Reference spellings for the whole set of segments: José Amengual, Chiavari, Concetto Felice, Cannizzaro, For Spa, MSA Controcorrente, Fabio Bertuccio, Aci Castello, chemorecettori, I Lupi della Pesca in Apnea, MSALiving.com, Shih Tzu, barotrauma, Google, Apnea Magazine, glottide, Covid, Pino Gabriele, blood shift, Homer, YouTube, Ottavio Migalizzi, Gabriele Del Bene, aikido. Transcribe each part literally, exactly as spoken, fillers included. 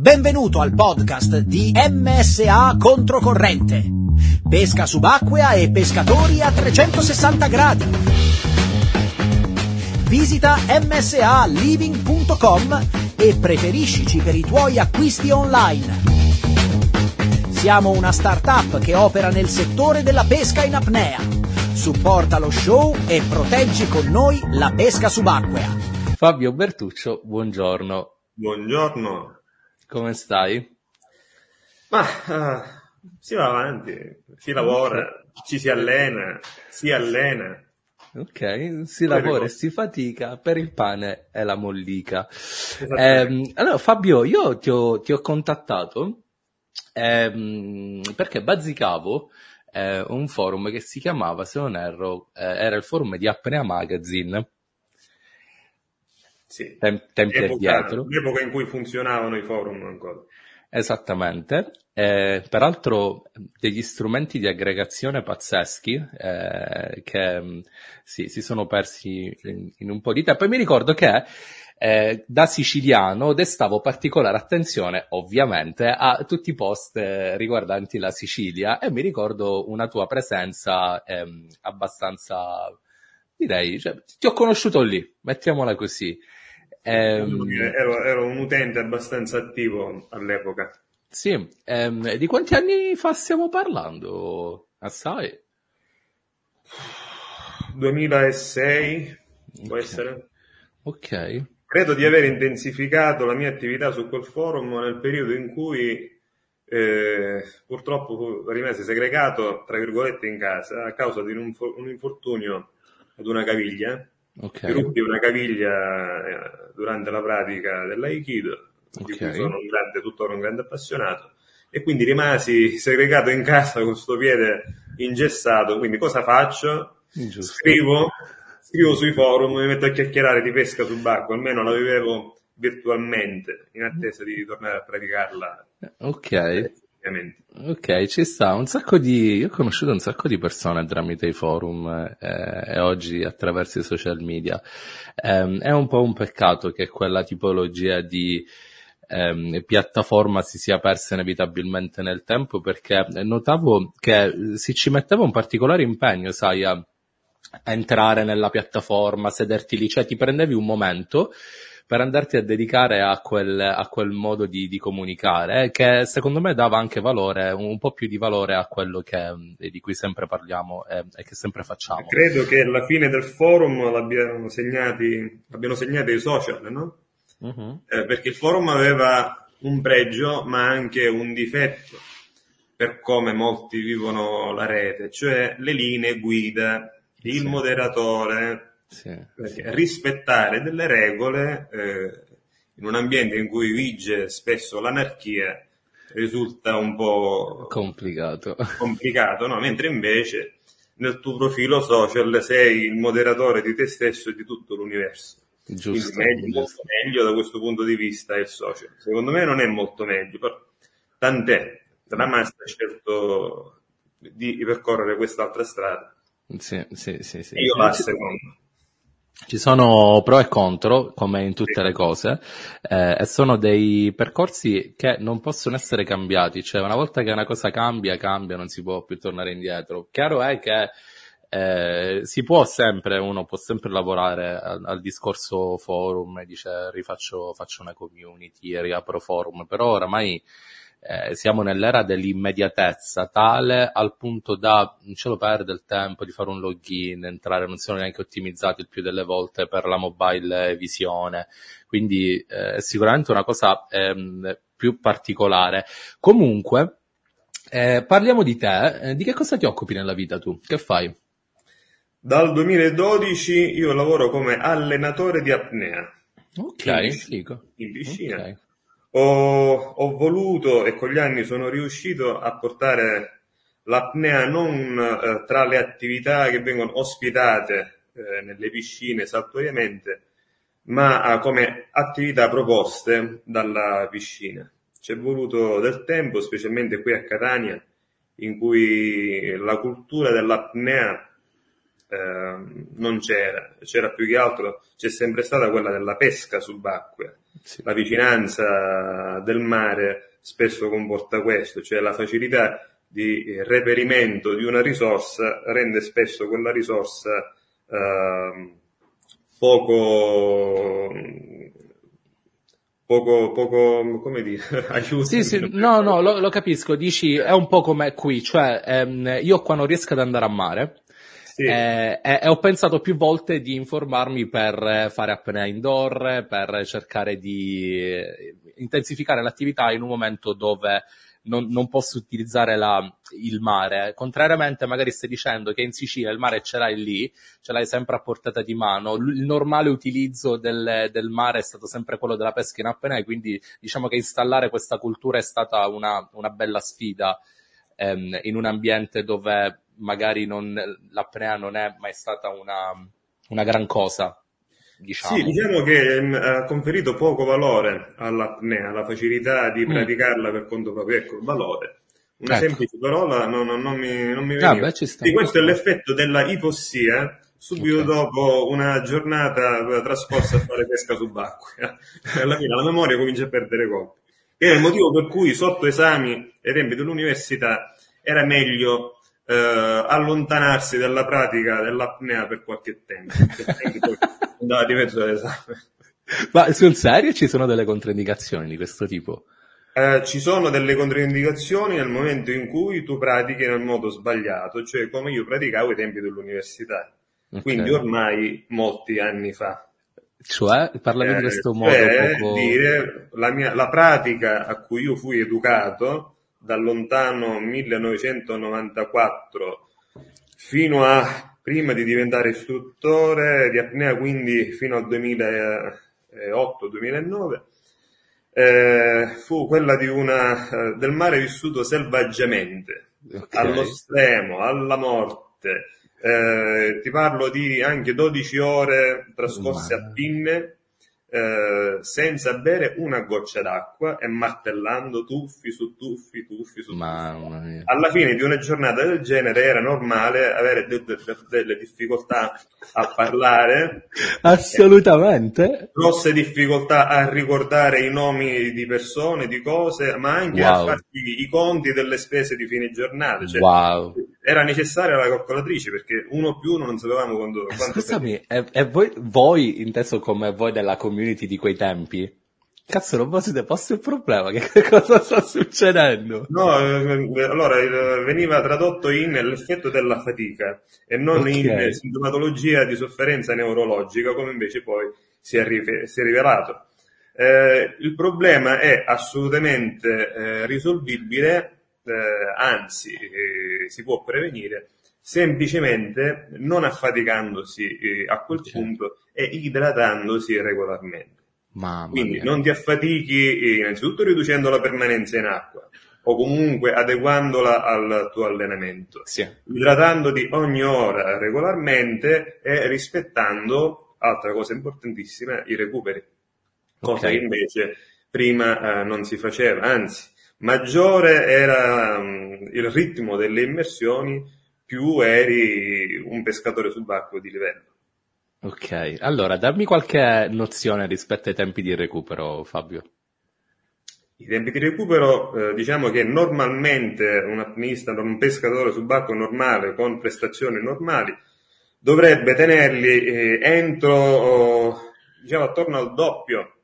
Benvenuto al podcast di M S A Controcorrente. Pesca subacquea e pescatori a trecentosessanta gradi. Visita M S A living punto com e preferiscici per i tuoi acquisti online. Siamo una startup che opera nel settore della pesca in apnea. Supporta lo show e proteggi con noi la pesca subacquea. Fabio Bertuccio, buongiorno. Buongiorno. Come stai? Ma uh, si va avanti, si lavora, ci si allena, si allena. Ok, si Poi lavora e si fatica per il pane e la mollica. Eh, allora Fabio, io ti ho, ti ho contattato eh, perché bazzicavo eh, un forum che si chiamava, se non erro, eh, era il forum di Apnea Magazine. Sì, Tem- tempi addietro, l'epoca in cui funzionavano i forum ancora. Esattamente, eh, peraltro degli strumenti di aggregazione pazzeschi eh, che sì, si sono persi in, in un po' di tempo. E mi ricordo che eh, da siciliano destavo particolare attenzione ovviamente a tutti i post eh, riguardanti la Sicilia, e mi ricordo una tua presenza eh, abbastanza, direi, cioè, ti ho conosciuto lì, mettiamola così. Um, ero, ero un utente abbastanza attivo all'epoca. Sì, um, di quanti anni fa stiamo parlando? Assai? duemilasei, può okay. essere? Ok. Credo di aver intensificato la mia attività su quel forum nel periodo in cui eh, purtroppo rimasi segregato, tra virgolette, in casa a causa di un, un infortunio ad una caviglia. Okay. Ruppi una caviglia durante la pratica dell'aikido, di okay. cui sono un grande, tuttora un grande appassionato, e quindi rimasi segregato in casa con sto piede ingessato. Quindi cosa faccio? Giusto. Scrivo, scrivo sui forum, mi metto a chiacchierare di pesca subacquea, almeno la vivevo virtualmente, in attesa di tornare a praticarla. Ok. Ok, ci sta un sacco di. Io ho conosciuto un sacco di persone tramite i forum eh, e oggi attraverso i social media. Eh, è un po' un peccato che quella tipologia di eh, piattaforma si sia persa inevitabilmente nel tempo, perché notavo che si ci metteva un particolare impegno, sai, a entrare nella piattaforma, sederti lì, cioè ti prendevi un momento per andarti a dedicare a quel, a quel modo di, di comunicare, che secondo me dava anche valore, un po' più di valore a quello che, di cui sempre parliamo e, e che sempre facciamo. Credo che alla fine del forum l'abbiano segnati, l'abbiano segnato i social, no? Uh-huh. Eh, perché il forum aveva un pregio, ma anche un difetto per come molti vivono la rete, cioè le linee guida, il sì. moderatore. Sì, sì. Rispettare delle regole eh, in un ambiente in cui vige spesso l'anarchia risulta un po' complicato, complicato no? Mentre invece nel tuo profilo social sei il moderatore di te stesso e di tutto l'universo. Giusto, quindi meglio, giusto. Meglio da questo punto di vista è il social, secondo me non è molto meglio, però tant'è, la massa ha scelto di percorrere quest'altra strada. Sì, sì, sì, sì. Io la secondo. Ci sono pro e contro, come in tutte le cose, eh, e sono dei percorsi che non possono essere cambiati, cioè una volta che una cosa cambia, cambia, non si può più tornare indietro. Chiaro è che eh, si può sempre, uno può sempre lavorare al, al discorso forum, dice rifaccio faccio una community, riapro forum, però oramai Eh, siamo nell'era dell'immediatezza, tale al punto da non ce lo perde il tempo di fare un login, entrare, non sono neanche ottimizzati il più delle volte per la mobile visione, quindi eh, è sicuramente una cosa ehm, più particolare. Comunque eh, parliamo di te, eh, di che cosa ti occupi nella vita tu? Che fai? Dal duemiladodici io lavoro come allenatore di apnea ok, in piscina, in piscina. Okay. Ho, ho voluto e con gli anni sono riuscito a portare l'apnea non eh, tra le attività che vengono ospitate eh, nelle piscine saltuariamente, ma eh, come attività proposte dalla piscina. Ci è voluto del tempo, specialmente qui a Catania, in cui la cultura dell'apnea eh, non c'era, c'era più che altro, c'è sempre stata quella della pesca subacquea. Sì. La vicinanza del mare spesso comporta questo, cioè la facilità di reperimento di una risorsa rende spesso quella risorsa eh, poco poco poco come dire aiuto. Sì, sì, no no lo, lo capisco, dici è un po' come qui, cioè ehm, io qua non riesco ad andare a mare. Sì. Eh, eh, eh, ho pensato più volte di informarmi per fare apnea indoor, per cercare di intensificare l'attività in un momento dove non, non posso utilizzare la, il mare. Contrariamente magari stai dicendo che in Sicilia il mare ce l'hai lì, ce l'hai sempre a portata di mano, il normale utilizzo del, del mare è stato sempre quello della pesca in apnea, quindi diciamo che installare questa cultura è stata una, una bella sfida ehm, in un ambiente dove magari non, l'apnea non è mai stata una, una gran cosa, diciamo. Sì, diciamo che mh, ha conferito poco valore all'apnea, la facilità di praticarla mm. per conto proprio. Ecco, valore. Una ecco. semplice parola non, non, non mi, non mi veniva. Ah, beh, ci sta, e questo è l'effetto della ipossia subito okay. dopo una giornata trascorsa a fare pesca subacquea. Alla fine la memoria comincia a perdere colpi. Che è il motivo per cui sotto esami e tempi dell'università era meglio Uh, allontanarsi dalla pratica dell'apnea per qualche tempo, perché poi andava di mezzo all'esame. Ma sul serio ci sono delle controindicazioni di questo tipo? Uh, ci sono delle controindicazioni nel momento in cui tu pratichi nel modo sbagliato, cioè come io praticavo ai tempi dell'università, okay. quindi ormai molti anni fa. Cioè, parlavi eh, di questo modo cioè, poco... dire, la, mia, la pratica a cui io fui educato dal lontano millenovecentonovantaquattro fino a prima di diventare istruttore di apnea, quindi fino al duemilaotto duemilanove, eh, fu quella di una del mare vissuto selvaggiamente, okay. allo stremo, alla morte. Eh, ti parlo di anche dodici ore trascorse oh, a pinne, Eh, senza bere una goccia d'acqua e martellando tuffi su tuffi, tuffi su tuffi. Alla fine di una giornata del genere era normale avere de- de- de- delle difficoltà a parlare, assolutamente, grosse difficoltà a ricordare i nomi di persone, di cose, ma anche wow. a farti i conti delle spese di fine giornata, cioè, wow. era necessaria la calcolatrice perché uno più uno non sapevamo quando, eh, quanto. Scusami, e, e voi, voi inteso come voi della community di quei tempi? Cazzo, non posso posto il problema, che cosa sta succedendo? No, eh, allora eh, veniva tradotto in l'effetto della fatica e non okay. in sintomatologia di sofferenza neurologica, come invece poi si è, rive- si è rivelato. Eh, il problema è assolutamente eh, risolvibile. Eh, anzi, eh, si può prevenire semplicemente non affaticandosi eh, a quel certo. punto e idratandosi regolarmente. Mamma Quindi mia. Non ti affatichi eh, innanzitutto riducendo la permanenza in acqua o comunque adeguandola al tuo allenamento, sì. idratandoti ogni ora regolarmente e rispettando, altra cosa importantissima, i recuperi, cosa okay. che invece prima eh, non si faceva, anzi. Maggiore era um, il ritmo delle immersioni, più eri un pescatore subacqueo di livello. Ok, allora dammi qualche nozione rispetto ai tempi di recupero, Fabio. I tempi di recupero, eh, diciamo che normalmente un apneista, un pescatore subacqueo normale con prestazioni normali dovrebbe tenerli eh, entro, oh, diciamo attorno al doppio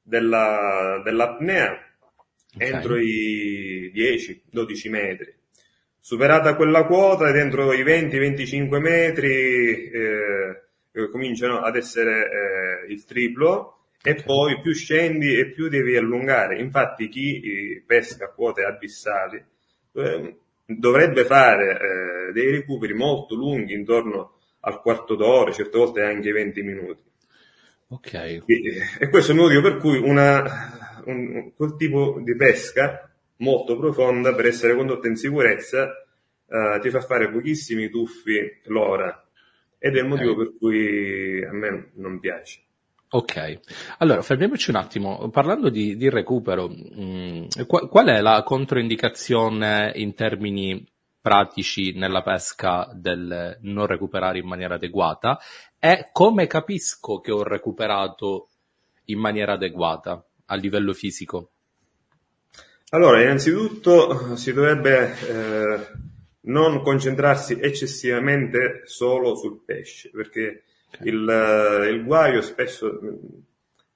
della, dell'apnea. Okay. Entro i dieci dodici metri, superata quella quota, dentro i venti venticinque metri eh, eh, cominciano ad essere eh, il triplo okay. e poi più scendi e più devi allungare. Infatti chi eh, pesca quote abissali eh, dovrebbe fare eh, dei recuperi molto lunghi, intorno al quarto d'ora, certe volte anche venti minuti. Ok. E, e questo è il motivo per cui una... Un, quel tipo di pesca molto profonda, per essere condotta in sicurezza, uh, ti fa fare pochissimi tuffi l'ora, ed è il motivo okay. per cui a me non piace. Ok, allora fermiamoci un attimo, parlando di, di recupero, mh, qual, qual è la controindicazione in termini pratici nella pesca del non recuperare in maniera adeguata e come capisco che ho recuperato in maniera adeguata a livello fisico? Allora, innanzitutto si dovrebbe eh, non concentrarsi eccessivamente solo sul pesce, perché okay. il, il guaio spesso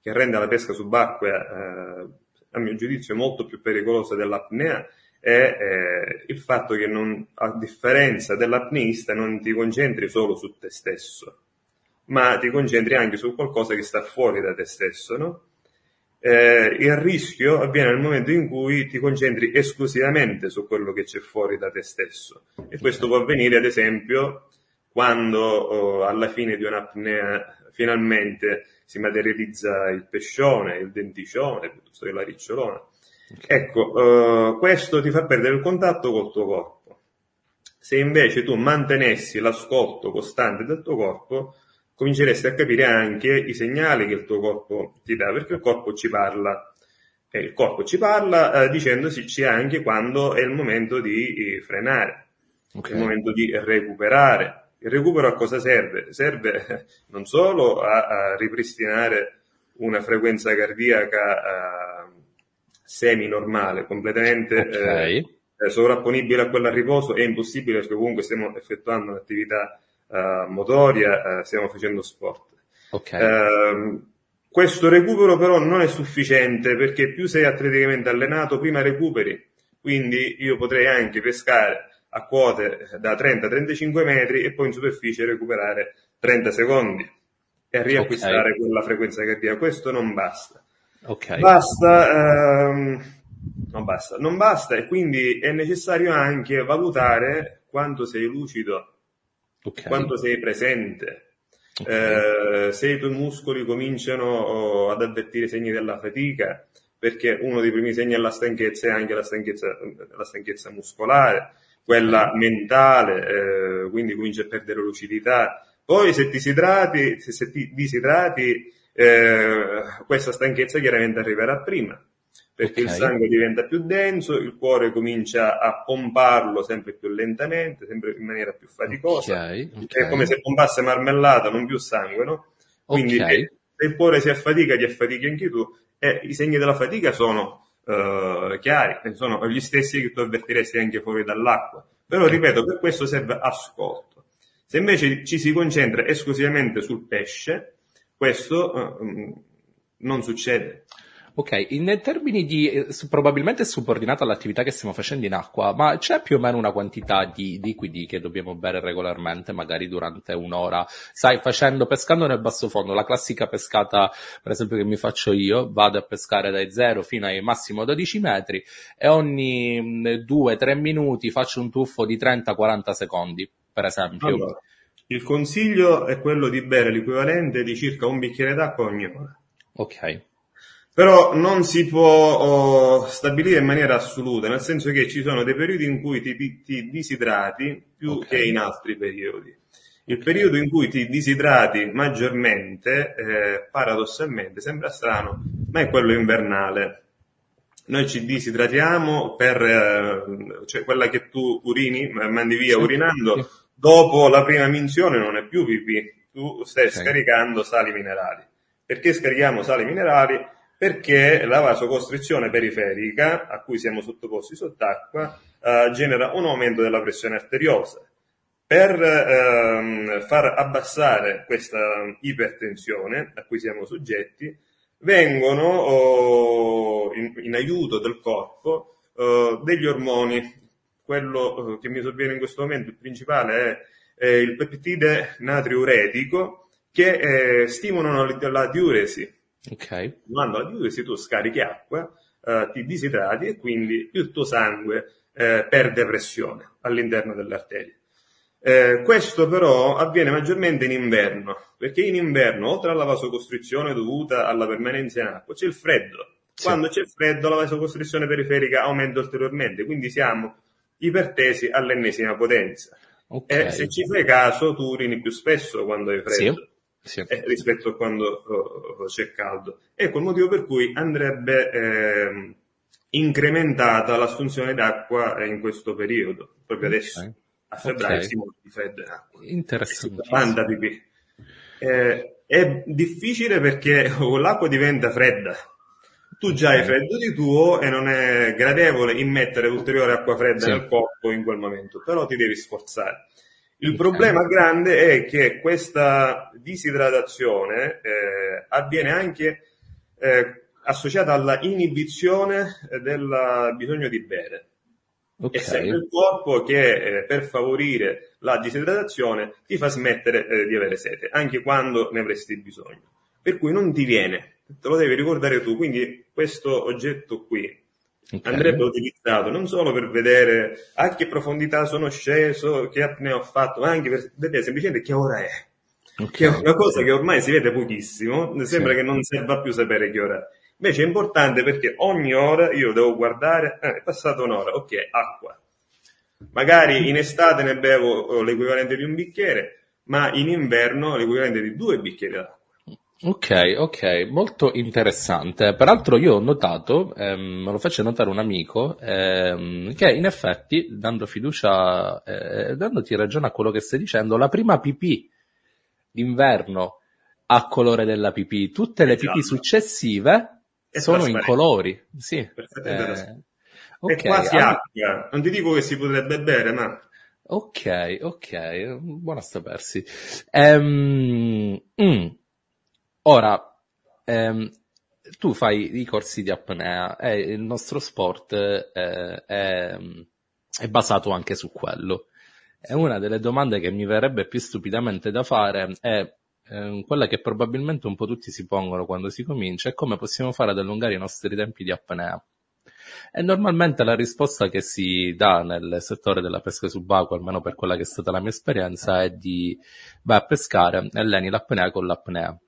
che rende la pesca subacquea, eh, a mio giudizio, molto più pericolosa dell'apnea è eh, il fatto che, non, a differenza dell'apneista, non ti concentri solo su te stesso, ma ti concentri anche su qualcosa che sta fuori da te stesso, no? Eh, il rischio avviene nel momento in cui ti concentri esclusivamente su quello che c'è fuori da te stesso, e questo può avvenire ad esempio quando oh, alla fine di un'apnea finalmente si materializza il pescione, il denticione, piuttosto che la ricciolona. Okay. Ecco, eh, questo ti fa perdere il contatto col tuo corpo. Se invece tu mantenessi l'ascolto costante del tuo corpo, cominceresti a capire anche i segnali che il tuo corpo ti dà, perché il corpo ci parla. E il corpo ci parla eh, dicendosi ci anche quando è il momento di eh, frenare, okay. È il momento di recuperare. Il recupero a cosa serve? Serve non solo a, a ripristinare una frequenza cardiaca eh, semi-normale, completamente okay. eh, sovrapponibile a quella a riposo, è impossibile perché comunque stiamo effettuando un'attività Uh, motoria, uh, stiamo facendo sport. Okay. Uh, questo recupero però non è sufficiente, perché più sei atleticamente allenato, prima recuperi. Quindi io potrei anche pescare a quote da trenta a trentacinque metri e poi in superficie recuperare trenta secondi e riacquistare okay. quella frequenza cardiaca. Questo non basta. Okay. Basta uh, non basta, non basta, e quindi è necessario anche valutare quanto sei lucido. Okay. Quanto sei presente, okay. eh, se i tuoi muscoli cominciano ad avvertire segni della fatica, perché uno dei primi segni della stanchezza è anche la stanchezza, la stanchezza muscolare, quella okay. mentale, eh, quindi cominci a perdere lucidità. Poi se ti sidrati, se, se ti disidrati, eh, questa stanchezza chiaramente arriverà prima, perché okay. il sangue diventa più denso, il cuore comincia a pomparlo sempre più lentamente, sempre in maniera più faticosa, okay, okay. è come se pompasse marmellata, non più sangue, no? Quindi okay. eh, se il cuore si affatica, ti affatichi anche tu, e eh, i segni della fatica sono eh, chiari, sono gli stessi che tu avvertiresti anche fuori dall'acqua, però ripeto, per questo serve ascolto. Se invece ci si concentra esclusivamente sul pesce, questo eh, non succede. Ok, in termini di, probabilmente è subordinata all'attività che stiamo facendo in acqua, ma c'è più o meno una quantità di liquidi che dobbiamo bere regolarmente, magari durante un'ora? Sai, facendo, pescando nel basso fondo, la classica pescata, per esempio, che mi faccio io, vado a pescare dai zero fino ai massimo dodici metri e ogni due tre minuti faccio un tuffo di trenta quaranta secondi, per esempio. Allora, il consiglio è quello di bere l'equivalente di circa un bicchiere d'acqua ogni ora. Ok. Però non si può oh, stabilire in maniera assoluta, nel senso che ci sono dei periodi in cui ti, ti, ti disidrati più okay. che in altri periodi. Il okay. periodo in cui ti disidrati maggiormente, eh, paradossalmente, sembra strano, ma è quello invernale. Noi ci disidratiamo per eh, cioè quella che tu urini, mandi via sì. urinando, dopo la prima minzione non è più pipì, tu stai okay. scaricando sali minerali. Perché scarichiamo sali minerali? Perché la vasocostrizione periferica, a cui siamo sottoposti sott'acqua, eh, genera un aumento della pressione arteriosa. Per ehm, far abbassare questa ipertensione a cui siamo soggetti, vengono oh, in, in aiuto del corpo eh, degli ormoni. Quello che mi sovviene in questo momento, il principale, è, è il peptide natriuretico, che eh, stimolano la, la diuresi. Okay. Quando la diuresi, tu scarichi acqua, eh, ti disidrati e quindi il tuo sangue eh, perde pressione all'interno dell'arteria. Eh, questo però avviene maggiormente in inverno, perché in inverno, oltre alla vasocostrizione dovuta alla permanenza in acqua, c'è il freddo. Sì. Quando c'è freddo, la vasocostrizione periferica aumenta ulteriormente, quindi siamo ipertesi all'ennesima potenza. Okay. E se ci fai caso, tu urini più spesso quando hai freddo. Sì. Sì. Eh, rispetto a quando oh, c'è caldo. Ecco il motivo per cui andrebbe eh, incrementata l'assunzione d'acqua in questo periodo, proprio adesso, okay. a febbraio okay. si muore di freddo in acqua. Interessante. Eh, è difficile perché l'acqua diventa fredda, tu già okay. hai freddo di tuo e non è gradevole immettere ulteriore acqua fredda sì. nel corpo in quel momento, però ti devi sforzare. Il problema grande è che questa disidratazione eh, avviene anche eh, associata alla inibizione del bisogno di bere. Okay. È sempre il corpo che eh, per favorire la disidratazione ti fa smettere eh, di avere sete, anche quando ne avresti bisogno. Per cui non ti viene, te lo devi ricordare tu. Quindi questo oggetto qui Okay. andrebbe utilizzato non solo per vedere a che profondità sono sceso, che apnea ho fatto, ma anche per vedere semplicemente che ora è, okay. che è una cosa che ormai si vede pochissimo, sembra sì. che non serva più sapere che ora è. Invece è importante perché ogni ora io devo guardare, eh, è passata un'ora, ok, acqua. Magari in estate ne bevo l'equivalente di un bicchiere, ma in inverno l'equivalente di due bicchieri d'acqua. Ok, ok, molto interessante. Peraltro io ho notato, ehm, me lo fece notare un amico, ehm, che in effetti, dando fiducia, eh, dandoti ragione a quello che stai dicendo, la prima pipì d'inverno ha colore della pipì, tutte le esatto. pipì successive è sono in colori. Sì. Eh, okay. È quasi allora... acqua, non ti dico che si potrebbe bere, ma... Ok, ok, buona sapersi. Ehm... Mm. Ora, ehm, tu fai i corsi di apnea e eh, il nostro sport eh, è, è basato anche su quello. E una delle domande che mi verrebbe più stupidamente da fare è eh, quella che probabilmente un po' tutti si pongono quando si comincia, è come possiamo fare ad allungare i nostri tempi di apnea. E normalmente la risposta che si dà nel settore della pesca subacquea, almeno per quella che è stata la mia esperienza, è di vai a pescare e alleni l'apnea con l'apnea.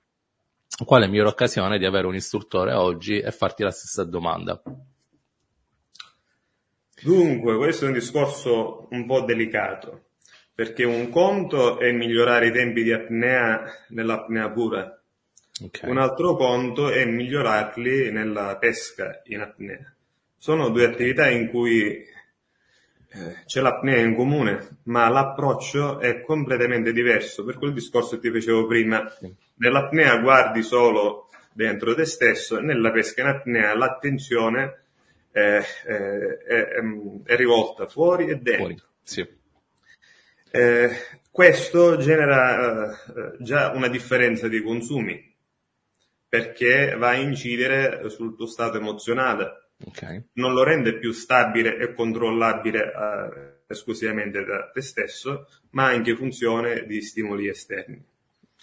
Quale migliore occasione di avere un istruttore oggi e farti la stessa domanda? Dunque, questo è un discorso un po' delicato, perché un conto è migliorare i tempi di apnea nell'apnea pura, okay. un altro conto è migliorarli nella pesca in apnea. Sono due attività in cui c'è l'apnea in comune, ma l'approccio è completamente diverso, per quel discorso che ti facevo prima. Nell'apnea guardi solo dentro te stesso, nella pesca in apnea l'attenzione è, è, è, è rivolta fuori e dentro. Fuori. Sì. Eh, questo genera eh, già una differenza di consumi, perché va a incidere sul tuo stato emozionale. Okay. Non lo rende più stabile e controllabile eh, esclusivamente da te stesso, ma anche in funzione di stimoli esterni.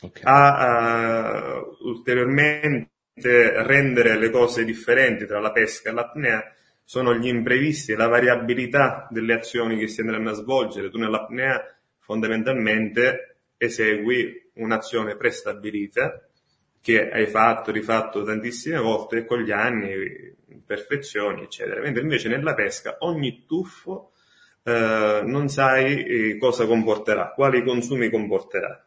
Okay. A uh, ulteriormente rendere le cose differenti tra la pesca e l'apnea sono gli imprevisti, la variabilità delle azioni che si andranno a svolgere. Tu nell'apnea fondamentalmente esegui un'azione prestabilita che hai fatto, rifatto tantissime volte e con gli anni, imperfezioni, eccetera. Mentre invece nella pesca ogni tuffo eh, non sai cosa comporterà, quali consumi comporterà.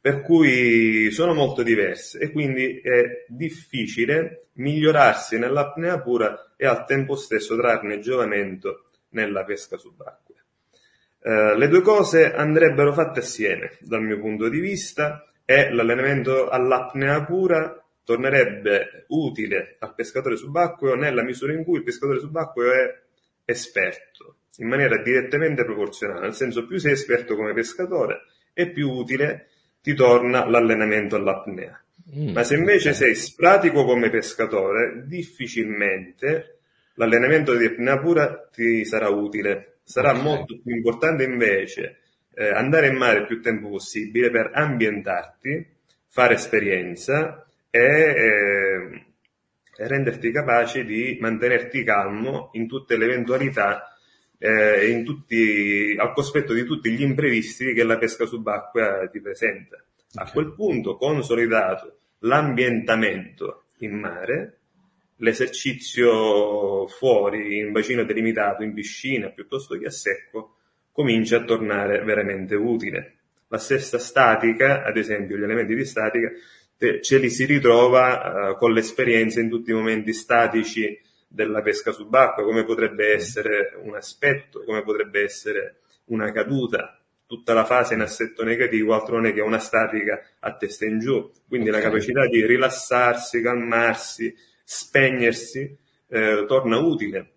Per cui sono molto diverse e quindi è difficile migliorarsi nell'apnea pura e al tempo stesso trarne giovamento nella pesca subacquea. Eh, le due cose andrebbero fatte assieme, dal mio punto di vista, e l'allenamento all'apnea pura tornerebbe utile al pescatore subacqueo nella misura in cui il pescatore subacqueo è esperto, in maniera direttamente proporzionale, nel senso più sei esperto come pescatore e più utile ti torna l'allenamento all'apnea. Mm, Ma se invece okay. sei spratico come pescatore, difficilmente l'allenamento di apnea pura ti sarà utile. Sarà okay. molto più importante invece eh, andare in mare il più tempo possibile per ambientarti, fare esperienza, e eh, renderti capace di mantenerti calmo in tutte le eventualità eh, in tutti, al cospetto di tutti gli imprevisti che la pesca subacquea ti presenta. Okay. A quel punto, consolidato l'ambientamento in mare, l'esercizio fuori, in bacino delimitato, in piscina, piuttosto che a secco, comincia a tornare veramente utile. La stessa statica, ad esempio, gli elementi di statica, ce li si ritrova uh, con l'esperienza in tutti i momenti statici della pesca subacquea, come potrebbe essere un aspetto, come potrebbe essere una caduta, tutta la fase in assetto negativo, altro non è che una statica a testa in giù, quindi okay. La capacità di rilassarsi, calmarsi, spegnersi eh, torna utile,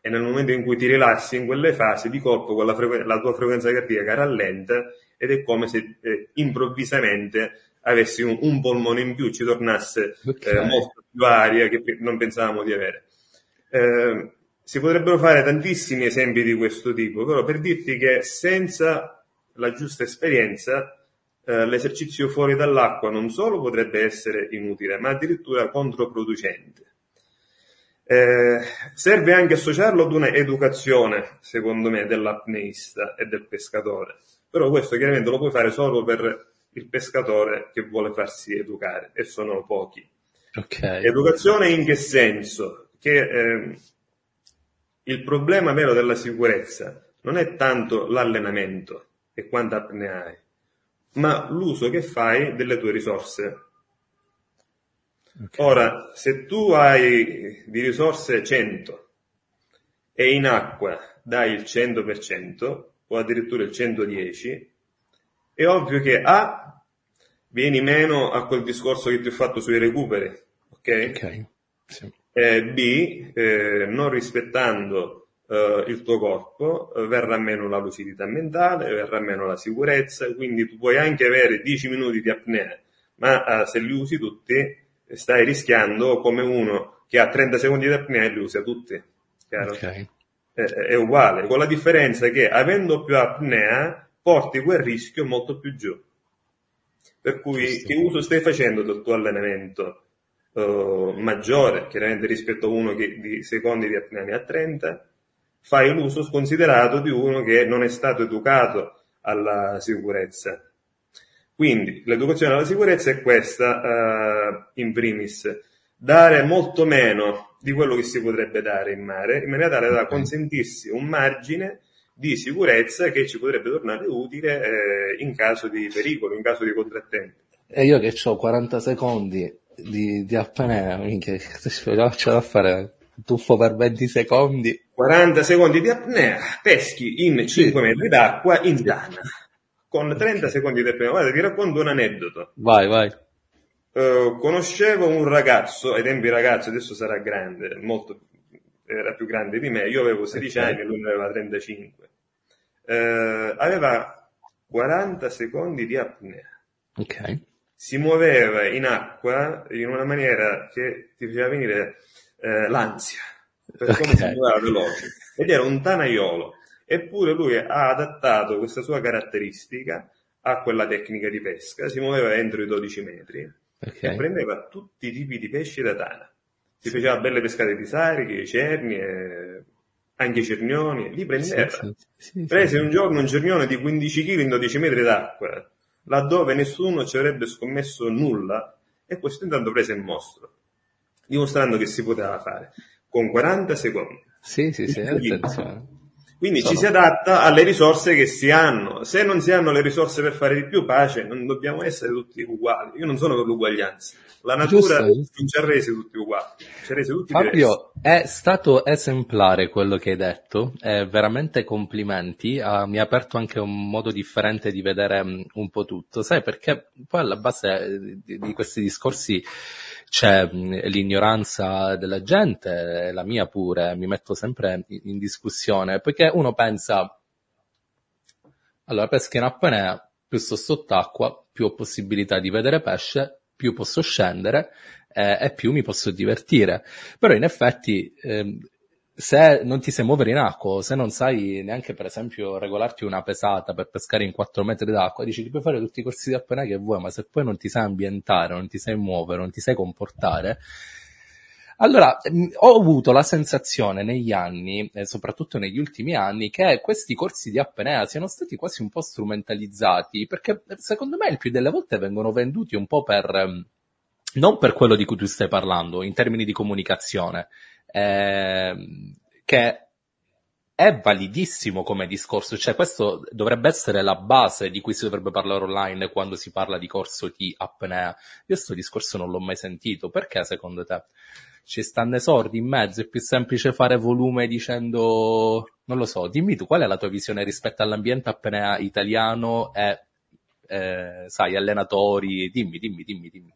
e nel momento in cui ti rilassi in quelle fasi di corpo quella frequ- la tua frequenza cardiaca rallenta, ed è come se eh, improvvisamente avessi un, un polmone in più, ci tornasse okay. eh, molto più aria che non pensavamo di avere. Eh, si potrebbero fare tantissimi esempi di questo tipo, però per dirti che senza la giusta esperienza eh, l'esercizio fuori dall'acqua non solo potrebbe essere inutile, ma addirittura controproducente. Eh, serve anche associarlo ad una educazione, secondo me, dell'apneista e del pescatore, però questo chiaramente lo puoi fare solo per il pescatore che vuole farsi educare, e sono pochi. Okay. Educazione in che senso? Che eh, il problema vero della sicurezza non è tanto l'allenamento e quanta apnea hai, ma l'uso che fai delle tue risorse. Okay. Ora, se tu hai di risorse cento e in acqua dai il cento per cento o addirittura il cento dieci per cento, è ovvio che A, vieni meno a quel discorso che ti ho fatto sui recuperi, ok? Ok, sì. E B, eh, non rispettando eh, il tuo corpo, eh, verrà meno la lucidità mentale, verrà meno la sicurezza, quindi tu puoi anche avere dieci minuti di apnea, ma eh, se li usi tutti stai rischiando come uno che ha trenta secondi di apnea e li usa tutti, chiaro? Okay. Eh, è uguale, con la differenza che avendo più apnea porti quel rischio molto più giù. Per cui sì, che uso stai facendo del tuo allenamento? Uh, maggiore, chiaramente, rispetto a uno che di secondi di apnea ne ha trenta, fai l'uso sconsiderato di uno che non è stato educato alla sicurezza. Quindi l'educazione alla sicurezza è questa, uh, in primis, dare molto meno di quello che si potrebbe dare in mare, in maniera tale da consentirsi un margine di sicurezza che ci potrebbe tornare utile eh, in caso di pericolo, in caso di contrattempo. E io che ho quaranta secondi di, di apnea, minchia, ce la fare tuffo per venti secondi. quaranta secondi di apnea, peschi in cinque metri d'acqua in Dana, con trenta secondi di apnea. Guarda, ti racconto un aneddoto. Vai, vai. Uh, conoscevo un ragazzo, ai tempi ragazzo, adesso sarà grande, molto, era più grande di me, io avevo sedici anni e lui ne aveva trentacinque. Uh, aveva quaranta secondi di apnea. Ok. Si muoveva in acqua in una maniera che ti faceva venire eh, l'ansia, per okay. come si muoveva veloce, ed era un tanaiolo, eppure lui ha adattato questa sua caratteristica a quella tecnica di pesca, si muoveva entro i dodici metri okay. e prendeva tutti i tipi di pesci da tana, si sì. faceva belle pescate di sariche, cerni, eh, anche cernioni, li prendeva, sì, sì, sì, prese sì. un giorno un cernione di quindici chilogrammi in dodici metri d'acqua, laddove nessuno ci avrebbe scommesso nulla, e questo intanto prese il mostro, dimostrando che si poteva fare con quaranta secondi. Sì, sì, sì, attenzione. Quindi Sono... ci si adatta alle risorse che si hanno. Se non si hanno le risorse per fare di più, pace, non dobbiamo essere tutti uguali. Io non sono per l'uguaglianza. La natura non ci ha resi tutti uguali. Ci ha resi tutti Fabio, diversi. È stato esemplare quello che hai detto. Eh, veramente complimenti. Ah, mi ha aperto anche un modo differente di vedere um, un po' tutto. Sai, perché poi alla base di, di questi discorsi c'è l'ignoranza della gente, la mia pure, mi metto sempre in discussione, perché uno pensa, allora pesca in apnea, più sto sott'acqua, più ho possibilità di vedere pesce, più posso scendere eh, e più mi posso divertire. Però in effetti, eh, se non ti sai muovere in acqua, se non sai neanche per esempio regolarti una pesata per pescare in quattro metri d'acqua, dici che puoi fare tutti i corsi di apnea che vuoi, ma se poi non ti sai ambientare, non ti sai muovere, non ti sai comportare. Allora, ho avuto la sensazione negli anni, e soprattutto negli ultimi anni, che questi corsi di apnea siano stati quasi un po' strumentalizzati, perché secondo me il più delle volte vengono venduti un po' per, non per quello di cui tu stai parlando, in termini di comunicazione, eh, che è validissimo come discorso, cioè questo dovrebbe essere la base di cui si dovrebbe parlare online quando si parla di corso di apnea. Io sto discorso non l'ho mai sentito, perché secondo te? ci stanno i soldi in mezzo, è più semplice fare volume dicendo, non lo so, dimmi tu qual è la tua visione rispetto all'ambiente appena italiano e, eh, sai, allenatori, dimmi, dimmi, dimmi, dimmi.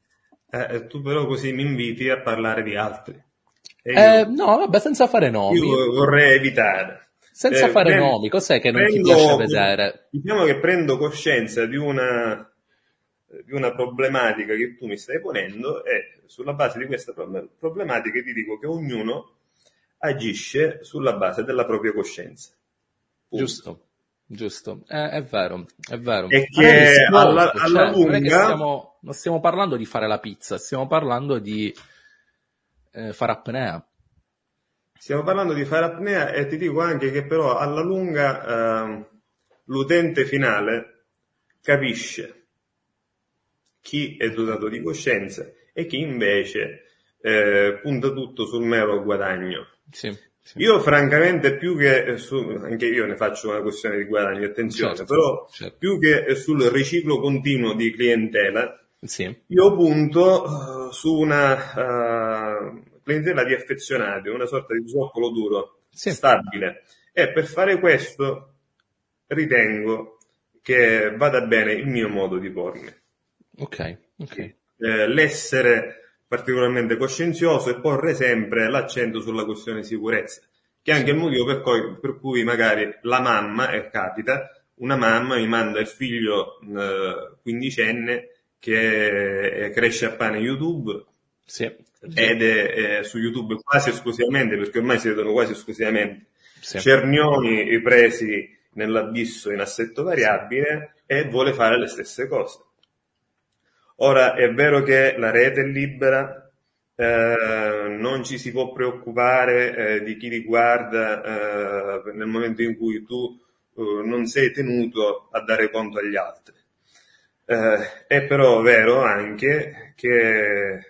Eh, tu però così mi inviti a parlare di altri. Eh, no, vabbè, senza fare nomi. Io vorrei evitare. Senza eh, fare prendo, nomi, cos'è che non prendo, ti piace vedere? Diciamo che prendo coscienza di una, di una problematica che tu mi stai ponendo e sulla base di questa problematica ti dico che ognuno agisce sulla base della propria coscienza. Punto. Giusto, giusto. Eh, è vero, è vero. E che alla, cioè, alla lunga... Non, è che stiamo, non stiamo parlando di fare la pizza, stiamo parlando di... fare apnea. Stiamo parlando di fare apnea e ti dico anche che però alla lunga eh, l'utente finale capisce chi è dotato di coscienza e chi invece eh, punta tutto sul mero guadagno. Sì, sì. Io francamente più che su, anche io ne faccio una questione di guadagno, attenzione, certo, però certo. più che sul riciclo continuo di clientela, sì. io punto uh, su una uh, clientela di affezionati, una sorta di zoccolo duro, sì. stabile, e per fare questo ritengo che vada bene il mio modo di pormi. Ok, okay. Eh, l'essere particolarmente coscienzioso e porre sempre l'accento sulla questione sicurezza, che è anche il motivo per cui, per cui magari la mamma, e capita, una mamma mi manda il figlio eh, quindicenne che cresce a pane YouTube, sì, ed è, è su YouTube quasi esclusivamente, perché ormai si vedono quasi esclusivamente sì. cernioni presi nell'abisso in assetto variabile sì. e vuole fare le stesse cose. Ora è vero che la rete è libera, eh, non ci si può preoccupare eh, di chi ti guarda eh, nel momento in cui tu eh, non sei tenuto a dare conto agli altri. Eh, è però vero anche che,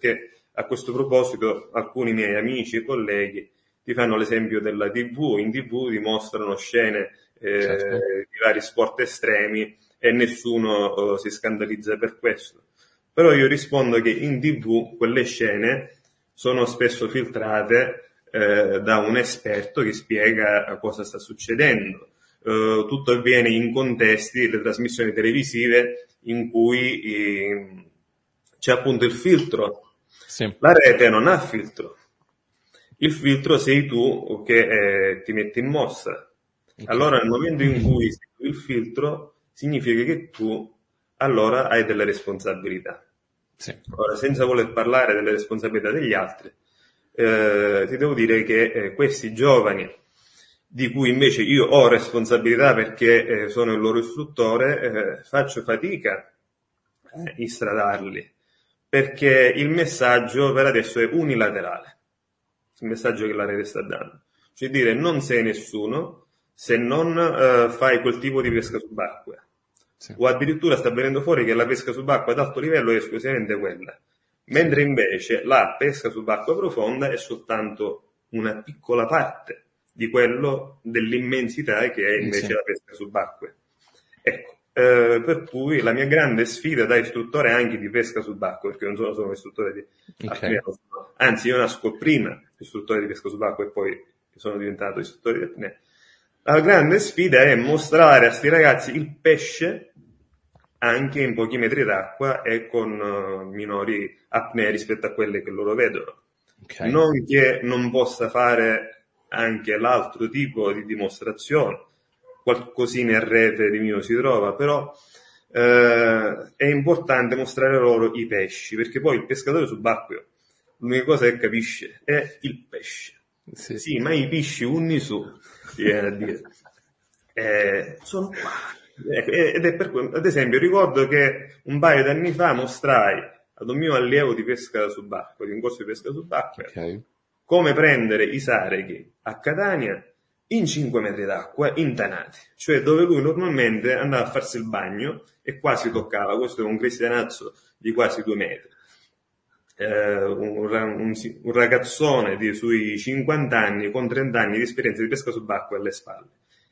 che a questo proposito alcuni miei amici e colleghi ti fanno l'esempio della tivù, in tivù ti mostrano scene eh, certo. di vari sport estremi e nessuno eh, si scandalizza per questo, però io rispondo che in tivù quelle scene sono spesso filtrate eh, da un esperto che spiega cosa sta succedendo. Uh, tutto avviene in contesti, le trasmissioni televisive in cui eh, c'è appunto il filtro. Sì. La rete non ha filtro. Il filtro sei tu che eh, ti metti in mossa. Okay. Allora nel momento in cui segui il filtro significa che tu allora hai delle responsabilità. Sì. Ora, senza voler parlare delle responsabilità degli altri, eh, ti devo dire che eh, questi giovani di cui invece io ho responsabilità perché eh, sono il loro istruttore, eh, faccio fatica a instradarli, perché il messaggio per adesso è unilaterale, il messaggio che la rete sta dando. Cioè dire non sei nessuno se non eh, fai quel tipo di pesca subacquea, sì. o addirittura sta venendo fuori che la pesca subacquea ad alto livello è esclusivamente quella, mentre invece la pesca subacquea profonda è soltanto una piccola parte di quello dell'immensità che è invece sì. la pesca subacquea. Ecco, eh, per cui la mia grande sfida da istruttore anche di pesca subacquea, perché non sono solo istruttore di okay. apnea, anzi io nasco prima istruttore di pesca subacquea e poi sono diventato istruttore di apnea. La grande sfida è mostrare a sti ragazzi il pesce anche in pochi metri d'acqua e con uh, minori apnee rispetto a quelle che loro vedono. Okay. Non che non possa fare anche l'altro tipo di dimostrazione, qualcosina in rete di mio si trova, però eh, è importante mostrare loro i pesci, perché poi il pescatore subacqueo l'unica cosa che capisce è il pesce, sì, sì ma i pesci unni su eh, eh, sono qua eh, ed è per quello, ad esempio ricordo che un paio di anni fa mostrai ad un mio allievo di pesca subacquea, di un corso di pesca subacquea, okay. come prendere i sarechi a Catania in cinque metri d'acqua intanati, cioè dove lui normalmente andava a farsi il bagno e quasi toccava, questo è un cristianazzo di quasi due metri, eh, un, un, un ragazzone di sui cinquanta anni con trenta anni di esperienza di pesca subacquea alle spalle,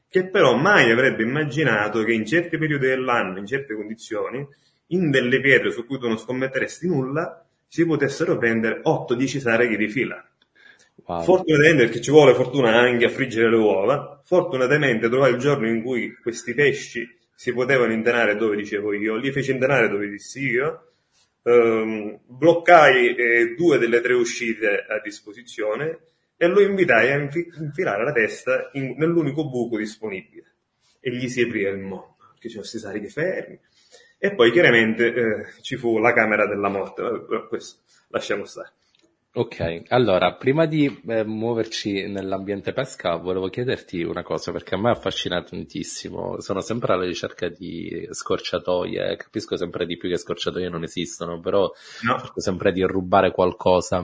che però mai avrebbe immaginato che in certi periodi dell'anno, in certe condizioni, in delle pietre su cui tu non scommetteresti nulla, si potessero prendere otto dieci sareghe di fila. Wow. Fortunatamente, perché ci vuole fortuna anche a friggere le uova, fortunatamente trovai il giorno in cui questi pesci si potevano internare dove dicevo io, li feci internare dove dissi io, ehm, bloccai eh, due delle tre uscite a disposizione e lo invitai a inf- infilare la testa in, nell'unico buco disponibile. E gli si aprì il mondo, perché c'erano questi sareghi fermi. E poi chiaramente eh, ci fu la camera della morte, ma questo lasciamo stare. Ok, allora, prima di eh, muoverci nell'ambiente pesca, volevo chiederti una cosa, perché a me affascina tantissimo. Sono sempre alla ricerca di scorciatoie, capisco sempre di più che scorciatoie non esistono, però no. Cerco sempre di rubare qualcosa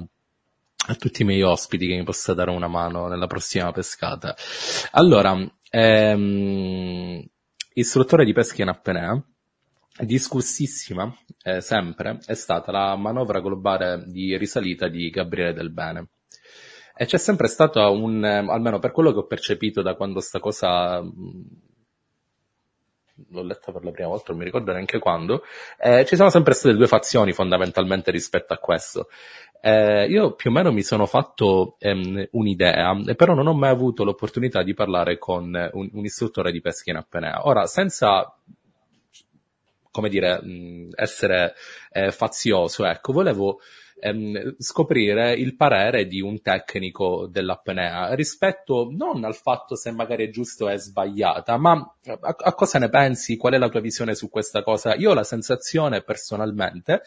a tutti i miei ospiti che mi possa dare una mano nella prossima pescata. Allora, ehm, istruttore di pesca in apnea, discussissima eh, sempre è stata la manovra globale di risalita di Gabriele Del Bene, e c'è sempre stato un eh, almeno per quello che ho percepito da quando sta cosa mh, l'ho letta per la prima volta, non mi ricordo neanche quando, eh, ci sono sempre state due fazioni fondamentalmente rispetto a questo. Eh, io più o meno mi sono fatto ehm, un'idea, però non ho mai avuto l'opportunità di parlare con un, un istruttore di pesca in apnea. Ora, senza come dire, essere eh, fazioso, ecco, volevo ehm, scoprire il parere di un tecnico dell'apnea rispetto non al fatto se magari è giusto o è sbagliata, ma a, a cosa ne pensi, qual è la tua visione su questa cosa? Io ho la sensazione personalmente,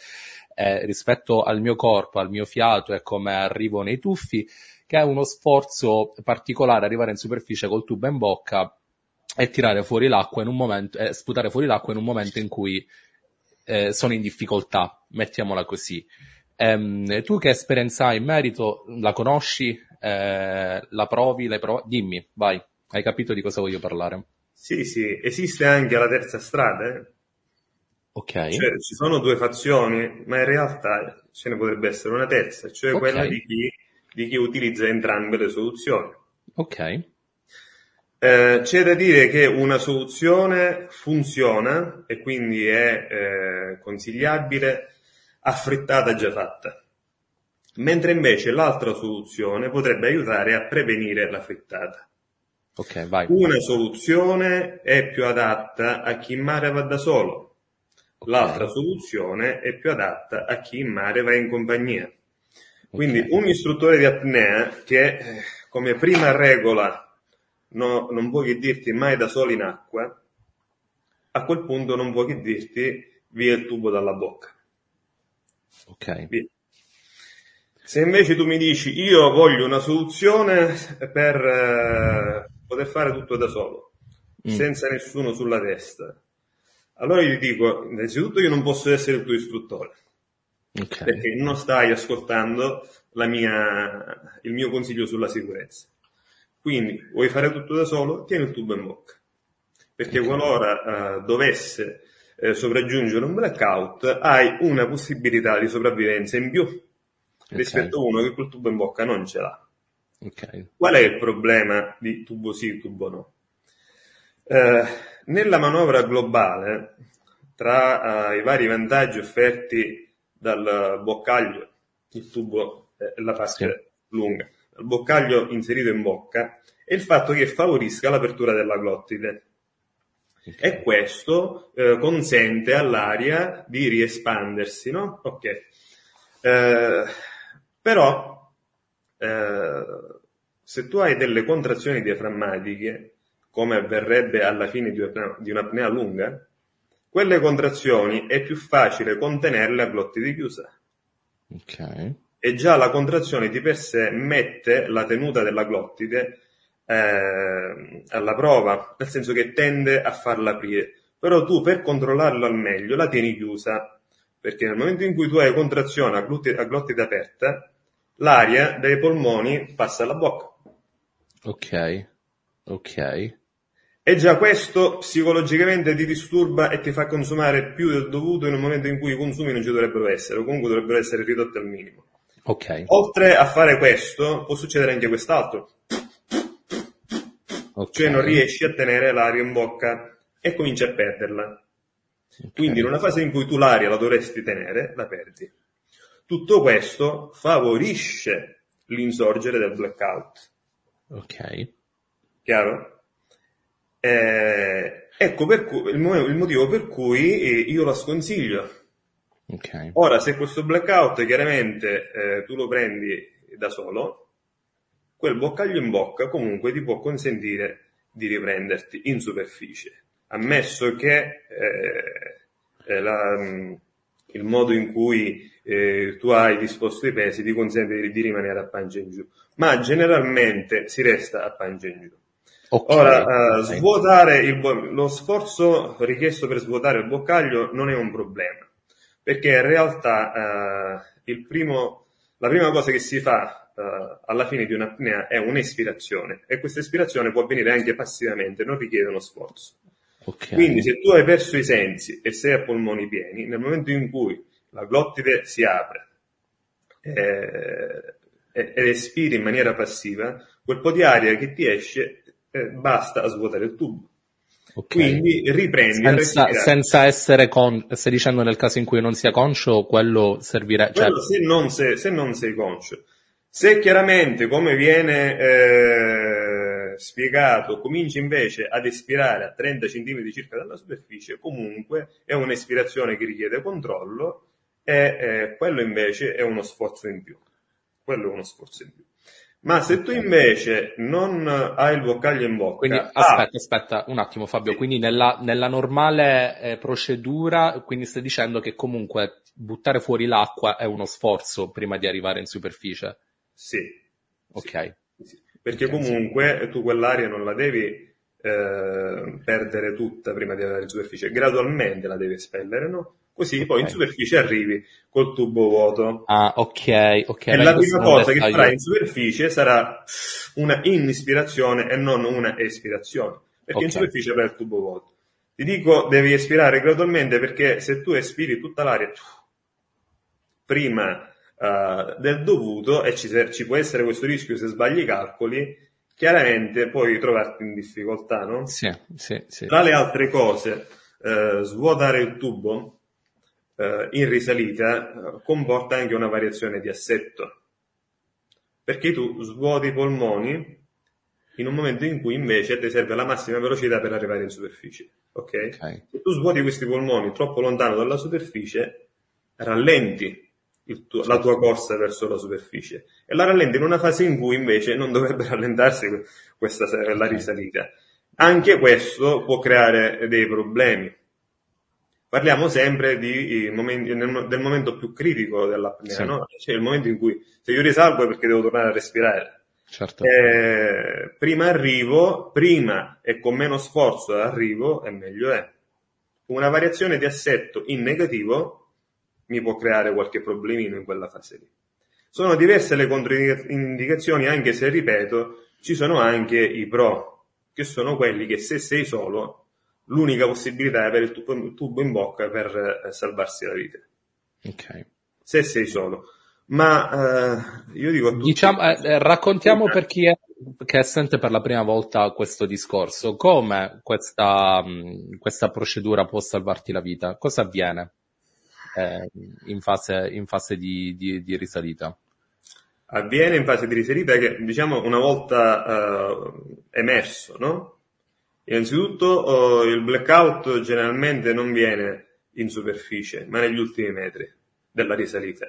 eh, rispetto al mio corpo, al mio fiato e come arrivo nei tuffi, che è uno sforzo particolare arrivare in superficie col tubo in bocca e tirare fuori l'acqua in un momento, eh, sputare fuori l'acqua in un momento in cui eh, sono in difficoltà, mettiamola così. Ehm, tu che esperienza hai in merito? La conosci? Eh, la provi? L'hai prov- Dimmi, vai, hai capito di cosa voglio parlare. Sì, sì, esiste anche la terza strada. Eh? Ok. Cioè, ci sono due fazioni, ma in realtà ce ne potrebbe essere una terza, cioè okay. Quella di chi, di chi utilizza entrambe le soluzioni. Ok. Eh, c'è da dire che una soluzione funziona e quindi è eh, consigliabile affrettata già fatta, mentre invece l'altra soluzione potrebbe aiutare a prevenire l'affrettata. Okay, vai. Una soluzione è più adatta a chi in mare va da solo, okay. L'altra soluzione è più adatta a chi in mare va in compagnia. Quindi okay. Un istruttore di apnea che come prima regola no, non puoi che dirti mai da solo in acqua, a quel punto non puoi che dirti via il tubo dalla bocca. Ok. Via. Se invece tu mi dici io voglio una soluzione per eh, poter fare tutto da solo, mm. senza nessuno sulla testa, allora io ti dico, innanzitutto io non posso essere il tuo istruttore, okay. Perché non stai ascoltando la mia, il mio consiglio sulla sicurezza. Quindi, vuoi fare tutto da solo? Tieni il tubo in bocca. Perché qualora uh, dovesse uh, sopraggiungere un blackout, hai una possibilità di sopravvivenza in più okay. rispetto a uno che col tubo in bocca non ce l'ha. Okay. Qual è il problema di tubo sì, tubo no? Uh, nella manovra globale, tra uh, i vari vantaggi offerti dal boccaglio, il tubo è la parte okay. lunga, il boccaglio inserito in bocca, e il fatto che favorisca l'apertura della glottide. Okay. E questo eh, consente all'aria di riespandersi, no? Ok. Eh, però, eh, se tu hai delle contrazioni diaframmatiche, come avverrebbe alla fine di, una, di un'apnea lunga, quelle contrazioni è più facile contenerle a glottide chiusa. Ok. E già la contrazione di per sé mette la tenuta della glottide eh, alla prova, nel senso che tende a farla aprire. Però tu, per controllarla al meglio, la tieni chiusa, perché nel momento in cui tu hai contrazione a glottide, a glottide aperta, l'aria dai polmoni passa alla bocca. Ok, ok. E già questo psicologicamente ti disturba e ti fa consumare più del dovuto in un momento in cui i consumi non ci dovrebbero essere, o comunque dovrebbero essere ridotti al minimo. Okay. Oltre a fare questo, può succedere anche quest'altro. Okay. Cioè non riesci a tenere l'aria in bocca e cominci a perderla. Okay. Quindi in una fase in cui tu l'aria la dovresti tenere, la perdi. Tutto questo favorisce l'insorgere del blackout. Ok. Chiaro? Eh, ecco per cu- il, mo- il motivo per cui io la sconsiglio. Ok. Ora, se questo blackout chiaramente eh, tu lo prendi da solo, quel boccaglio in bocca comunque ti può consentire di riprenderti in superficie, ammesso che eh, la, il modo in cui eh, tu hai disposto i pesi ti consente di, di rimanere a pancia in giù, ma generalmente si resta a pancia in giù. Okay. Ora, eh, svuotare il bo- lo sforzo richiesto per svuotare il boccaglio non è un problema, perché in realtà eh, il primo, la prima cosa che si fa Uh, alla fine di un'apnea è un'espirazione, e questa espirazione può avvenire anche passivamente, non richiede uno sforzo. Okay. Quindi se tu hai perso i sensi e sei a polmoni pieni, nel momento in cui la glottide si apre eh, ed espiri in maniera passiva, quel po' di aria che ti esce eh, basta a svuotare il tubo. Okay. Quindi riprendi senza, senza essere con, stai dicendo nel caso in cui non sia conscio, quello servirà, cioè... quello se, non sei, se non sei conscio. Se chiaramente, come viene eh, spiegato, cominci invece ad espirare a trenta centimetri circa dalla superficie, comunque è un'espirazione che richiede controllo, e eh, quello invece è uno sforzo in più. Quello è uno sforzo in più. Ma se tu invece non hai il boccaglio in bocca... Quindi, aspetta, ah, aspetta un attimo Fabio, sì. Quindi nella, nella normale eh, procedura, quindi stai dicendo che comunque buttare fuori l'acqua è uno sforzo prima di arrivare in superficie? Sì. Ok. Sì, sì. Perché okay, comunque sì, tu quell'aria non la devi eh, perdere tutta prima di arrivare in superficie, gradualmente la devi espellere, no? Così okay, poi in superficie arrivi col tubo vuoto. Ah, ok, ok. E la prima cosa che farai in superficie sarà una inispirazione e non una espirazione, perché okay, in superficie avrai il tubo vuoto. Ti dico, devi espirare gradualmente, perché se tu espiri tutta l'aria prima Uh, del dovuto, e ci, ci può essere questo rischio, se sbagli i calcoli chiaramente puoi trovarti in difficoltà, no? Sì, sì, sì. Tra le altre cose uh, svuotare il tubo uh, in risalita uh, comporta anche una variazione di assetto, perché tu svuoti i polmoni in un momento in cui invece ti serve la massima velocità per arrivare in superficie, ok? Okay. Se tu svuoti questi polmoni troppo lontano dalla superficie, rallenti Il tuo, la tua corsa verso la superficie, e la rallenti in una fase in cui invece non dovrebbe rallentarsi questa, la risalita. Anche questo può creare dei problemi. Parliamo sempre di momenti, del momento più critico dell'apnea, sì, no? Cioè il momento in cui se io risalgo è perché devo tornare a respirare. Certo. Eh, prima arrivo, prima e con meno sforzo arrivo, e meglio è. Una variazione di assetto in negativo mi può creare qualche problemino in quella fase lì. Sono diverse le controindicazioni, anche se, ripeto, ci sono anche i pro, che sono quelli che se sei solo, l'unica possibilità è avere il tubo in bocca per salvarsi la vita. Ok. Se sei solo. Ma eh, io dico... Tutti... Diciamo, eh, raccontiamo per chi è che sente per la prima volta questo discorso, come questa, questa procedura può salvarti la vita. Cosa avviene in fase, in fase di, di, di risalita? Avviene in fase di risalita che, diciamo, una volta uh, emerso, no? Innanzitutto uh, il blackout generalmente non viene in superficie, ma negli ultimi metri della risalita.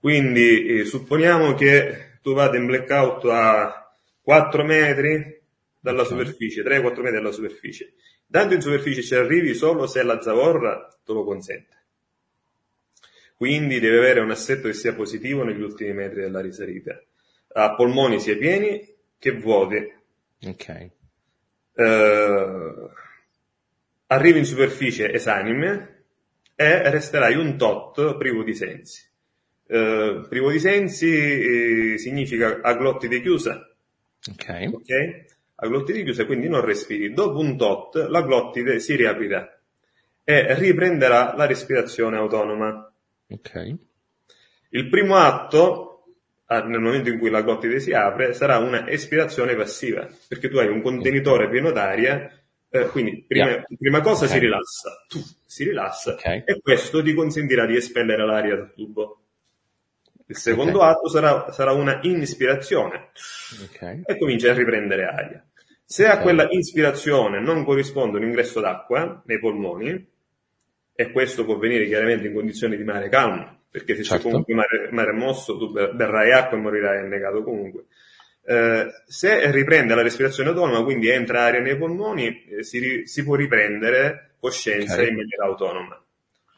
Quindi eh, supponiamo che tu vada in blackout a quattro metri dalla superficie, tre quattro metri dalla superficie. Tanto in superficie ci arrivi solo se la zavorra te lo consente. Quindi deve avere un assetto che sia positivo negli ultimi metri della risalita, a polmoni sia pieni che vuoti. Ok. Uh, arrivi in superficie esanime e resterai un tot privo di sensi. Uh, privo di sensi eh, significa a glottide chiusa. Ok. Ok? A glottide chiusa, quindi non respiri. Dopo un tot la glottide si riaprirà e riprenderà la respirazione autonoma. Okay. Il primo atto, nel momento in cui la glottide si apre, sarà una espirazione passiva, perché tu hai un contenitore pieno d'aria, eh, quindi prima, yeah. prima cosa okay. si rilassa, tu, si rilassa okay. e questo ti consentirà di espellere l'aria dal tubo. Il secondo okay. atto sarà, sarà una inspirazione okay. e comincia a riprendere aria. Se okay. a quella inspirazione non corrisponde un ingresso d'acqua nei polmoni, e questo può avvenire chiaramente in condizioni di mare calmo, perché se certo. c'è comunque mare, mare mosso, tu berrai acqua e morirai annegato comunque. Eh, se riprende la respirazione autonoma, quindi entra aria nei polmoni, eh, si, si può riprendere coscienza okay. in maniera autonoma.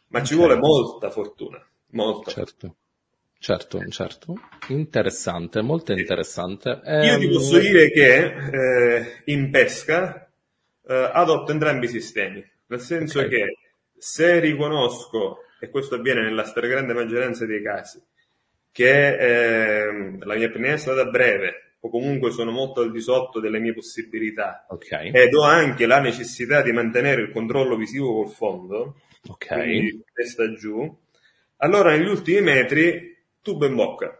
Ma okay. ci vuole molta fortuna. Molta. Certo. Certo, certo. Interessante, molto interessante. Eh, Io ti posso dire che eh, in pesca eh, adotto entrambi i sistemi, nel senso okay. che se riconosco, e questo avviene nella stragrande maggioranza dei casi, che eh, la mia apnea è stata breve o comunque sono molto al di sotto delle mie possibilità okay. ed ho anche la necessità di mantenere il controllo visivo col fondo, okay. quindi testa giù, allora negli ultimi metri tubo in bocca,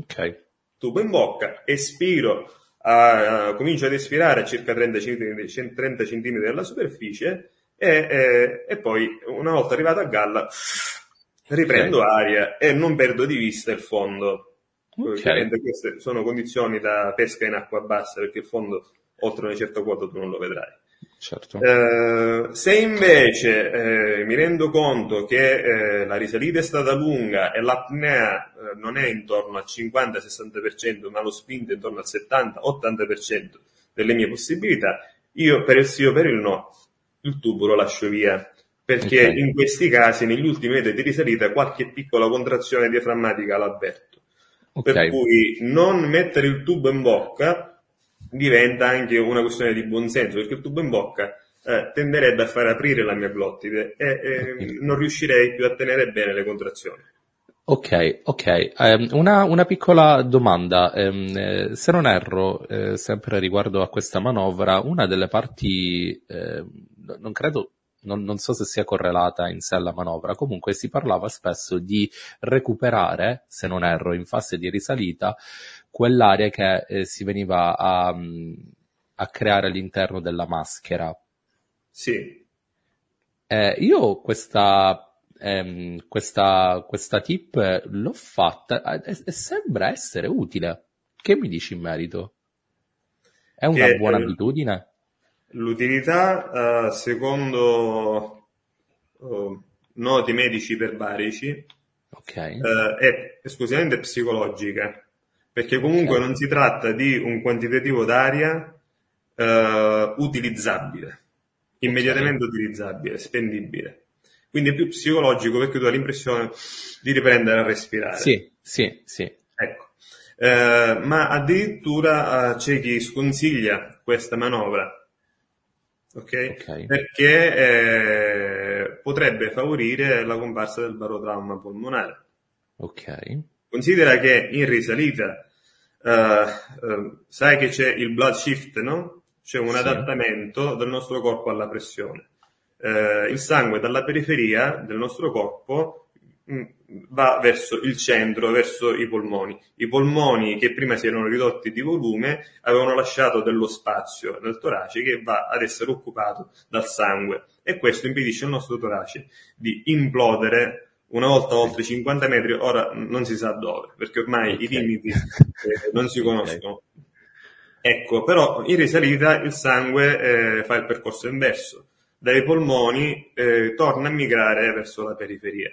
ok. tubo in bocca, espiro, a, uh, comincio ad espirare a circa trenta centimetri dalla superficie e, e, e poi una volta arrivato a galla riprendo okay. aria e non perdo di vista il fondo. Okay. Queste sono condizioni da pesca in acqua bassa perché il fondo oltre una certa quota tu non lo vedrai. Certo. Eh, se invece eh, mi rendo conto che eh, la risalita è stata lunga e l'apnea eh, non è intorno al cinquanta sessanta per cento, ma l'ho spinta intorno al settanta ottanta per cento delle mie possibilità, io per il sì o per il no il tubo lo lascio via, perché okay. in questi casi negli ultimi metri di risalita qualche piccola contrazione diaframmatica l'avverto. Okay. Per cui non mettere il tubo in bocca diventa anche una questione di buonsenso, perché il tubo in bocca eh, tenderebbe a far aprire la mia glottide e eh, okay. non riuscirei più a tenere bene le contrazioni. Ok, ok. Um, una, una piccola domanda. Um, eh, se non erro, eh, sempre riguardo a questa manovra, una delle parti, eh, non credo... Non, non so se sia correlata in sé alla manovra, comunque si parlava spesso di recuperare, se non erro, in fase di risalita, quell'area che eh, si veniva a, a creare all'interno della maschera. Sì. Eh, io questa, ehm, questa, questa tip l'ho fatta e, e sembra essere utile. Che mi dici in merito? È una che, buona ehm... abitudine? L'utilità, eh, secondo oh, noti medici iperbarici, okay. eh, è esclusivamente psicologica, perché comunque okay. non si tratta di un quantitativo d'aria eh, utilizzabile, immediatamente okay. utilizzabile, spendibile. Quindi è più psicologico perché tu hai l'impressione di riprendere a respirare. Sì, sì, sì. Ecco. Eh, ma addirittura eh, c'è chi sconsiglia questa manovra. Okay? ok, perché eh, potrebbe favorire la comparsa del barotrauma polmonare. Ok. Considera che in risalita uh, uh, sai che c'è il blood shift, no? C'è un sì. adattamento del nostro corpo alla pressione. Uh, il sangue dalla periferia del nostro corpo mh, va verso il centro, verso i polmoni. I polmoni che prima si erano ridotti di volume avevano lasciato dello spazio nel torace che va ad essere occupato dal sangue, e questo impedisce al nostro torace di implodere una volta oltre cinquanta metri, ora non si sa dove, perché ormai okay. i limiti eh, non si conoscono. Okay. Ecco, però in risalita il sangue eh, fa il percorso inverso, dai polmoni eh, torna a migrare verso la periferia.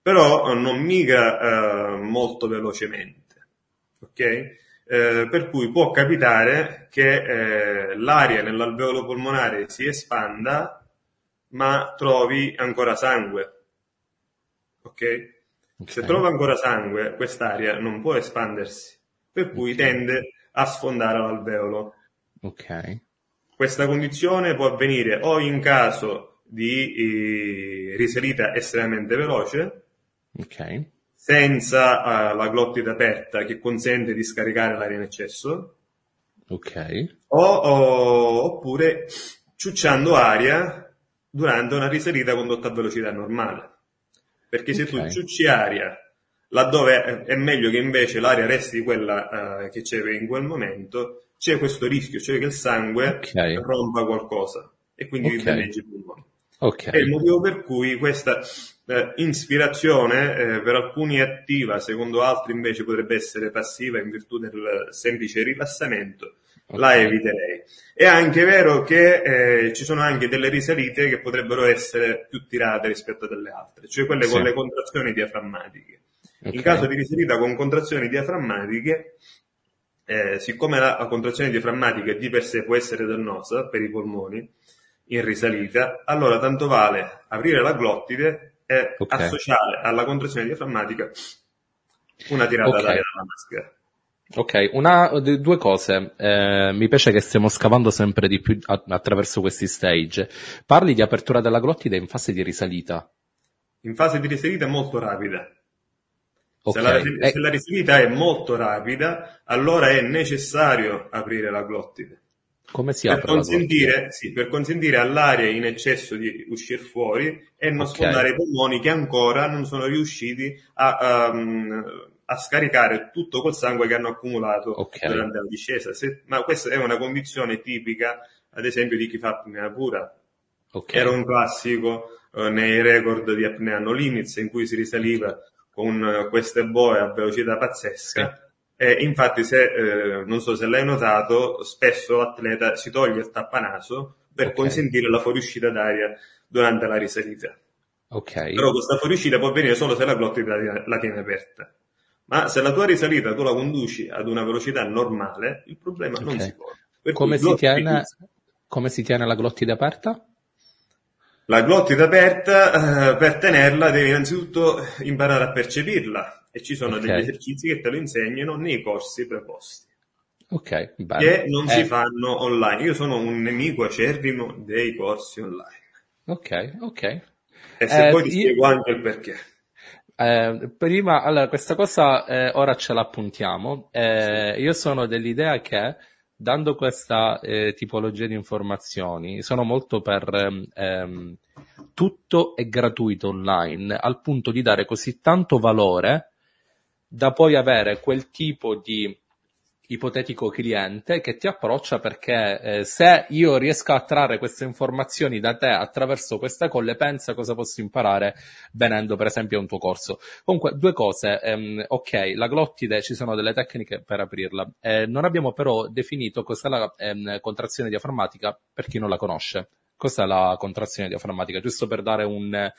Però non migra eh, molto velocemente, ok? Eh, per cui può capitare che eh, l'aria nell'alveolo polmonare si espanda, ma trovi ancora sangue, ok? okay. Se trova ancora sangue, quest'aria non può espandersi, per cui okay. tende a sfondare l'alveolo. Ok. Questa condizione può avvenire o in caso di eh, risalita estremamente veloce, ok, senza uh, la glottide aperta che consente di scaricare l'aria in eccesso, ok, o, o, oppure ciucciando aria durante una risalita condotta a velocità normale, perché se okay. tu ciucci aria laddove è, è meglio che invece l'aria resti quella uh, che c'è in quel momento, c'è questo rischio, cioè che il sangue okay. rompa qualcosa e quindi okay. ti danneggi il polmone. Okay. È il motivo per cui questa eh, ispirazione eh, per alcuni è attiva, secondo altri invece potrebbe essere passiva in virtù del semplice rilassamento, okay. La eviterei. È anche vero che eh, ci sono anche delle risalite che potrebbero essere più tirate rispetto a delle altre, cioè quelle sì. con le contrazioni diaframmatiche. Okay. In caso di risalita con contrazioni diaframmatiche, eh, siccome la contrazione diaframmatica di per sé può essere dannosa per i polmoni in risalita, allora tanto vale aprire la glottide e okay. associare alla contrazione diaframmatica una tirata okay. d'aria dalla maschera. Ok, una, due cose, eh, mi piace che stiamo scavando sempre di più attraverso questi stage. Parli di apertura della glottide in fase di risalita. In fase di risalita molto rapida. Okay. Se, la, se la risalita è molto rapida, allora è necessario aprire la glottide. Come si apre per consentire, sì, per consentire all'aria in eccesso di uscire fuori e non okay. sfondare i polmoni che ancora non sono riusciti a, um, a scaricare tutto col sangue che hanno accumulato okay. durante la discesa. Se, ma questa è una condizione tipica, ad esempio, di chi fa apnea pura. Okay. Era un classico eh, nei record di apnea no limits, in cui si risaliva con queste boe a velocità pazzesca. Sì. Eh, infatti, se eh, non so se l'hai notato, spesso l'atleta si toglie il tappanaso per okay. consentire la fuoriuscita d'aria durante la risalita. Okay. Però questa fuoriuscita può avvenire solo se la glottide la, la tiene aperta. Ma se la tua risalita tu la conduci ad una velocità normale, il problema okay. non si pone. Come si tiene, come si tiene la glottide aperta? La glottide aperta, eh, per tenerla devi innanzitutto imparare a percepirla, e ci sono okay. degli esercizi che te lo insegnano nei corsi preposti. Ok, bene. Che non eh. si fanno online. Io sono un nemico acerrimo dei corsi online. Ok, ok. E se eh, poi ti io... spiego anche il perché. Eh, prima, allora, questa cosa eh, ora ce la appuntiamo. Eh, sì. Io sono dell'idea che, dando questa eh, tipologia di informazioni, sono molto per ehm, tutto è gratuito online, al punto di dare così tanto valore da poi avere quel tipo di ipotetico cliente che ti approccia, perché eh, se io riesco a trarre queste informazioni da te attraverso questa colle, pensa cosa posso imparare venendo per esempio a un tuo corso. Comunque, due cose, ehm, ok, la glottide, ci sono delle tecniche per aprirla, eh, non abbiamo però definito cos'è la ehm, contrazione diaframmatica, per chi non la conosce. Cos'è la contrazione diaframmatica, giusto per dare un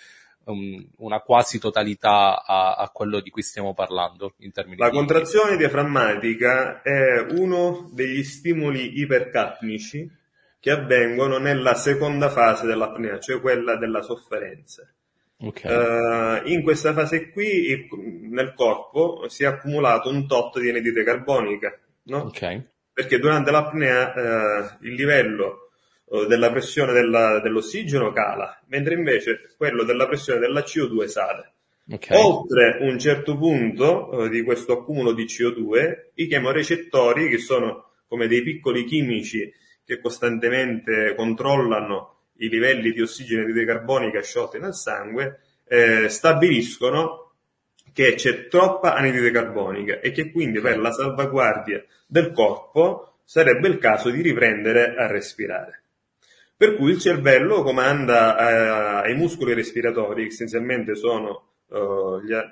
una quasi totalità a, a quello di cui stiamo parlando in termini la di... contrazione diaframmatica è uno degli stimoli ipercapnici che avvengono nella seconda fase dell'apnea, cioè quella della sofferenza. Okay. Uh, in questa fase qui nel corpo si è accumulato un tot di anidride carbonica, no? Okay. Perché durante l'apnea uh, il livello della pressione della, dell'ossigeno cala, mentre invece quello della pressione della C O due sale. Okay. Oltre un certo punto eh, di questo accumulo di C O due, i chemorecettori, che sono come dei piccoli chimici che costantemente controllano i livelli di ossigeno e di anidride carbonica sciolti nel sangue, eh, stabiliscono che c'è troppa anidride carbonica e che quindi per la salvaguardia del corpo sarebbe il caso di riprendere a respirare. Per cui il cervello comanda eh, ai muscoli respiratori, che essenzialmente sono eh, gli a-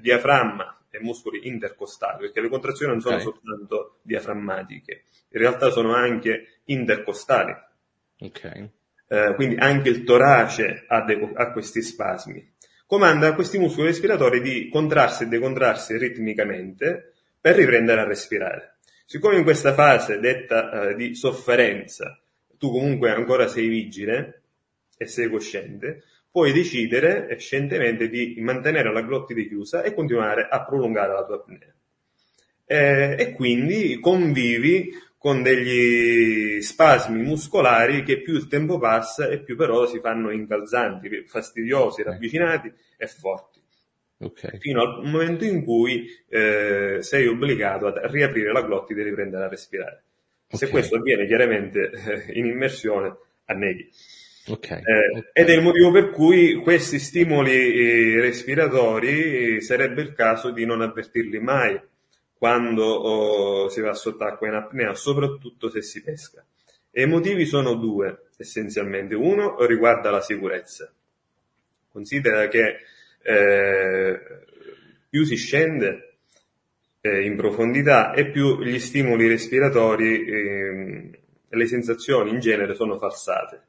diaframma e muscoli intercostali, perché le contrazioni non sono okay. soltanto diaframmatiche, in realtà sono anche intercostali. Okay. Eh, quindi anche il torace ha, de- ha questi spasmi. Comanda a questi muscoli respiratori di contrarsi e decontrarsi ritmicamente per riprendere a respirare. Siccome in questa fase detta eh, di sofferenza tu comunque ancora sei vigile e sei cosciente, puoi decidere scientemente di mantenere la glottide chiusa e continuare a prolungare la tua apnea. Eh, e quindi convivi con degli spasmi muscolari che più il tempo passa e più però si fanno incalzanti, fastidiosi, ravvicinati e forti. Okay. Fino al momento in cui eh, sei obbligato a riaprire la glottide e riprendere a respirare. Se okay. questo avviene chiaramente in immersione, anneghi. Okay. Eh, okay. Ed è il motivo per cui questi stimoli respiratori sarebbe il caso di non avvertirli mai quando oh, si va sott'acqua in apnea, soprattutto se si pesca. E i motivi sono due, essenzialmente. Uno riguarda la sicurezza. Considera che eh, più si scende eh, in profondità e più gli stimoli respiratori eh, e le sensazioni in genere sono falsate,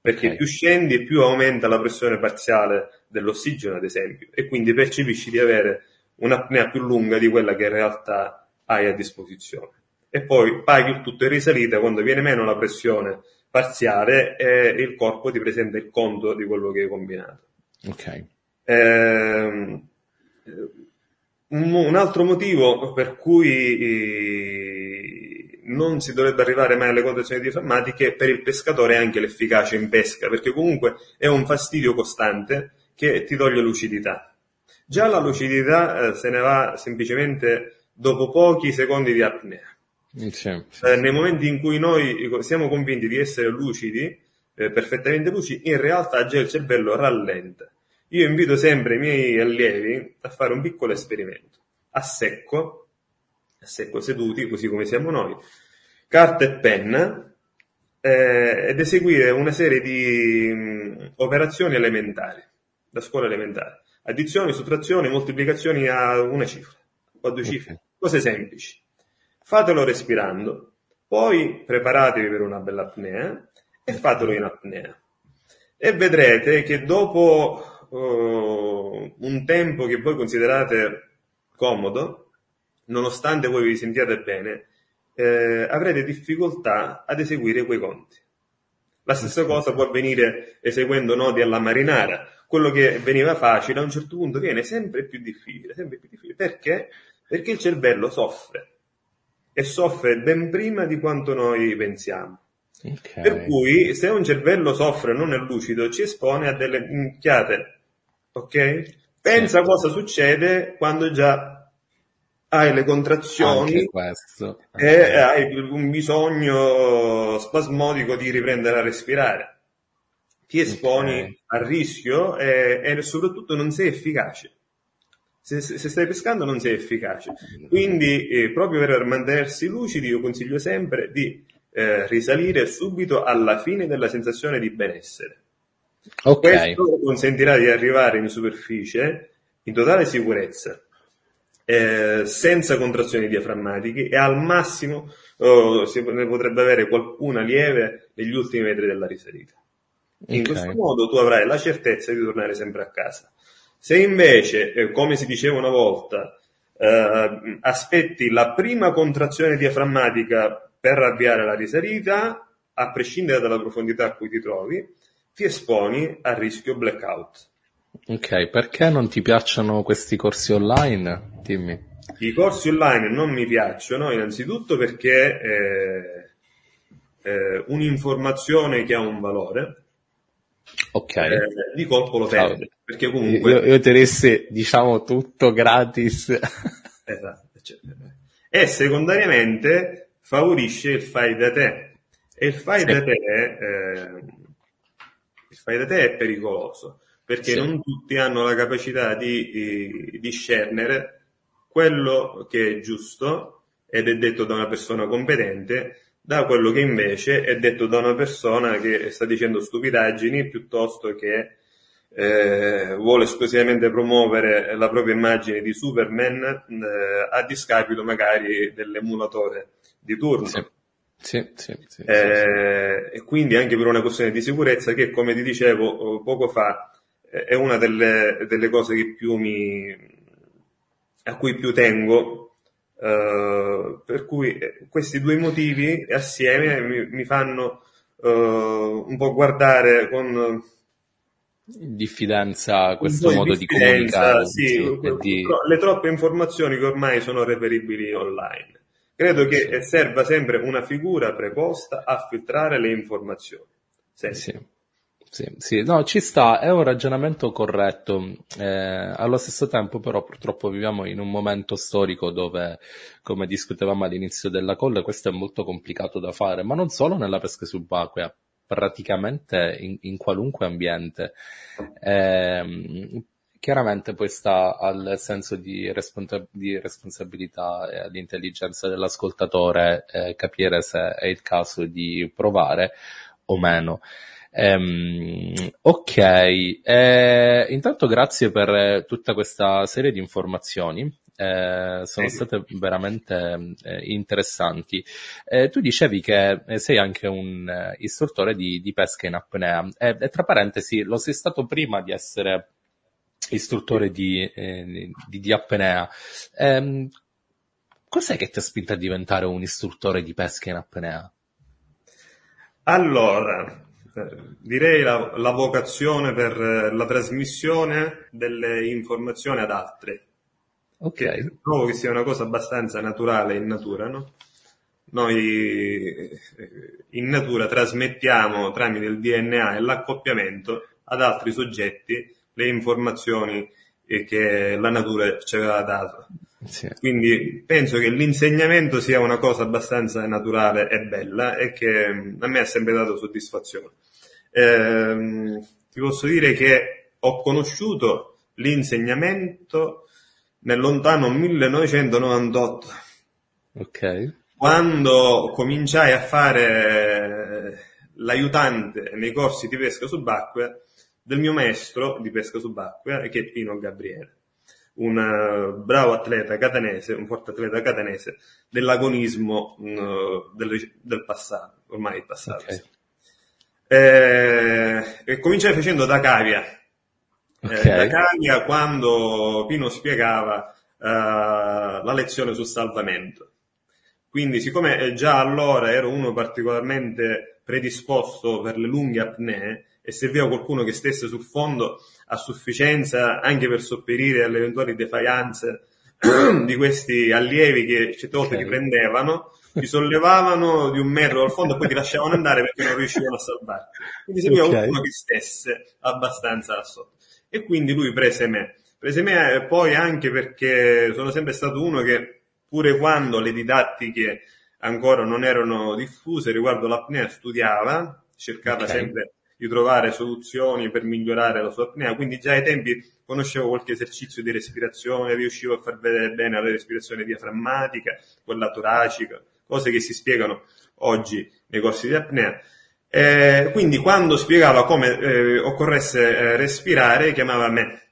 perché okay. più scendi e più aumenta la pressione parziale dell'ossigeno, ad esempio, e quindi percepisci di avere un'apnea più lunga di quella che in realtà hai a disposizione. E poi paghi il tutto in risalita quando viene meno la pressione parziale e il corpo ti presenta il conto di quello che hai combinato. Ok. Eh, un altro motivo per cui non si dovrebbe arrivare mai alle contrazioni diaframmatiche per il pescatore è anche l'efficacia in pesca, perché comunque è un fastidio costante che ti toglie lucidità. Già la lucidità eh, se ne va semplicemente dopo pochi secondi di apnea. Sì, sì, sì. Eh, nei momenti in cui noi siamo convinti di essere lucidi, eh, perfettamente lucidi, in realtà già il cervello rallenta. Io invito sempre i miei allievi a fare un piccolo esperimento. A secco, a secco seduti, così come siamo noi, carta e penna, eh, ed eseguire una serie di mh, operazioni elementari, da scuola elementare. Addizioni, sottrazioni, moltiplicazioni a una cifra, a due cifre, okay. cose semplici. Fatelo respirando, poi preparatevi per una bella apnea e fatelo in apnea. E vedrete che dopo uh, un tempo che voi considerate comodo, nonostante voi vi sentiate bene, eh, avrete difficoltà ad eseguire quei conti. La stessa cosa può avvenire eseguendo nodi alla marinara. Quello che veniva facile a un certo punto viene sempre più difficile, sempre più difficile. Perché? Perché il cervello soffre. E soffre ben prima di quanto noi pensiamo. Okay. Per cui, se un cervello soffre, non è lucido, ci espone a delle minchiate. Ok? Pensa certo. cosa succede quando già hai le contrazioni e hai un bisogno spasmodico di riprendere a respirare. Ti esponi okay. al rischio e, e soprattutto non sei efficace. Se, se stai pescando non sei efficace, quindi eh, proprio per mantenersi lucidi io consiglio sempre di eh, risalire subito alla fine della sensazione di benessere. Okay. Questo consentirà di arrivare in superficie in totale sicurezza, eh, senza contrazioni diaframmatiche e al massimo oh, se ne potrebbe avere qualcuna lieve negli ultimi metri della risalita. In okay. questo modo tu avrai la certezza di tornare sempre a casa. Se invece, eh, come si diceva una volta, eh, aspetti la prima contrazione diaframmatica per avviare la risalita, a prescindere dalla profondità a cui ti trovi, ti esponi al rischio blackout. Ok, perché non ti piacciono questi corsi online? Dimmi. I corsi online non mi piacciono, innanzitutto perché eh, eh, un'informazione che ha un valore... Ok, eh, di colpo lo perde, perché comunque io, io tenessi, diciamo, tutto gratis. Esatto, eccetera. E secondariamente favorisce il fai da te, e il fai sì. da te eh, il fai da te è pericoloso, perché sì. non tutti hanno la capacità di, di discernere quello che è giusto ed è detto da una persona competente da quello che invece è detto da una persona che sta dicendo stupidaggini piuttosto che eh, vuole esclusivamente promuovere la propria immagine di Superman eh, a discapito magari dell'emulatore di turno. Sì, sì, sì, sì, eh, sì, sì. E quindi anche per una questione di sicurezza che, come ti dicevo poco fa, è una delle, delle cose che più mi a cui più tengo. Uh, per cui questi due motivi assieme mi, mi fanno uh, un po' guardare con diffidenza questo modo diffidenza, di comunicare sì, sì, di... le troppe informazioni che ormai sono reperibili online. Credo che sì. serva sempre una figura preposta a filtrare le informazioni. Sì, sì, sì. No, ci sta, è un ragionamento corretto, eh, allo stesso tempo però purtroppo viviamo in un momento storico dove, come discutevamo all'inizio della call, questo è molto complicato da fare, ma non solo nella pesca subacquea, praticamente in, in qualunque ambiente. Eh, chiaramente poi sta al senso di, responsa- di responsabilità e all'intelligenza dell'ascoltatore eh, capire se è il caso di provare o meno. Um, ok, eh, intanto grazie per tutta questa serie di informazioni, eh, sono state veramente eh, interessanti. Eh, tu dicevi che sei anche un eh, istruttore di, di pesca in apnea e, e tra parentesi lo sei stato prima di essere istruttore di, eh, di, di apnea. Eh, cos'è che ti ha spinto a diventare un istruttore di pesca in apnea? Allora, direi la, la vocazione per la trasmissione delle informazioni ad altri. Ok. Trovo che sia una cosa abbastanza naturale in natura, no? Noi in natura trasmettiamo tramite il D N A e l'accoppiamento ad altri soggetti le informazioni che la natura ci aveva dato. Sì. Quindi penso che l'insegnamento sia una cosa abbastanza naturale e bella e che a me ha sempre dato soddisfazione. Eh, ti posso dire che ho conosciuto l'insegnamento nel lontano millenovecentonovantotto, okay, quando cominciai a fare l'aiutante nei corsi di pesca subacquea del mio maestro di pesca subacquea, che è Pino Gabriele, un bravo atleta catanese, un forte atleta catanese dell'agonismo mh, del, del passato, ormai passato. Okay. Eh, e cominciai facendo da cavia. Okay. Eh, da cavia quando Pino spiegava eh, la lezione sul salvamento. Quindi, siccome già allora ero uno particolarmente predisposto per le lunghe apnee, e serviva qualcuno che stesse sul fondo a sufficienza anche per sopperire alle eventuali defaianze di questi allievi che certe volte ti prendevano, ti sollevavano di un metro dal fondo e poi ti lasciavano andare perché non riuscivano a salvarti. Quindi serviva okay. qualcuno che stesse abbastanza là sotto. E quindi lui prese me. Prese me poi anche perché sono sempre stato uno che, pure quando le didattiche ancora non erano diffuse riguardo l'apnea, studiava, cercava okay. sempre di trovare soluzioni per migliorare la sua apnea, quindi già ai tempi conoscevo qualche esercizio di respirazione, riuscivo a far vedere bene la respirazione diaframmatica, quella toracica, cose che si spiegano oggi nei corsi di apnea. Eh, quindi quando spiegava come eh, occorresse eh, respirare, chiamava me.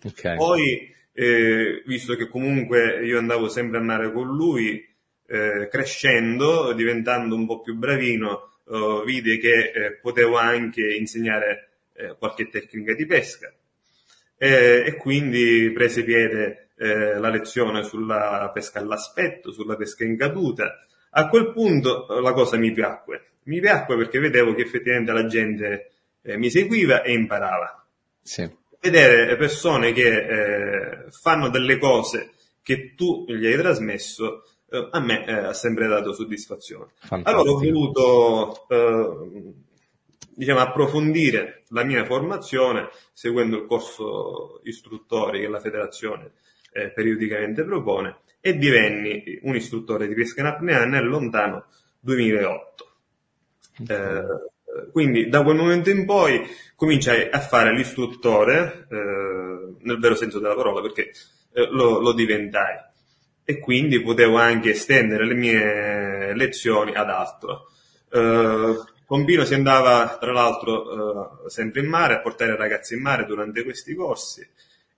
Okay. Poi, eh, visto che comunque io andavo sempre a mare con lui, eh, crescendo, diventando un po' più bravino, Uh, vide che eh, potevo anche insegnare eh, qualche tecnica di pesca eh, e quindi prese piede eh, la lezione sulla pesca all'aspetto, sulla pesca in caduta. A quel punto la cosa mi piacque, mi piacque perché vedevo che effettivamente la gente eh, mi seguiva e imparava. Sì. Vedere persone che eh, fanno delle cose che tu gli hai trasmesso a me eh, ha sempre dato soddisfazione. Fantastico. Allora ho voluto eh, diciamo approfondire la mia formazione seguendo il corso istruttori che la federazione eh, periodicamente propone e divenni un istruttore di pesca in apnea nel lontano duemilaotto. Okay. Eh, quindi da quel momento in poi cominciai a fare l'istruttore eh, nel vero senso della parola, perché eh, lo, lo diventai. E quindi potevo anche estendere le mie lezioni ad altro. Eh, con Pino si andava, tra l'altro, eh, sempre in mare, a portare ragazzi in mare durante questi corsi,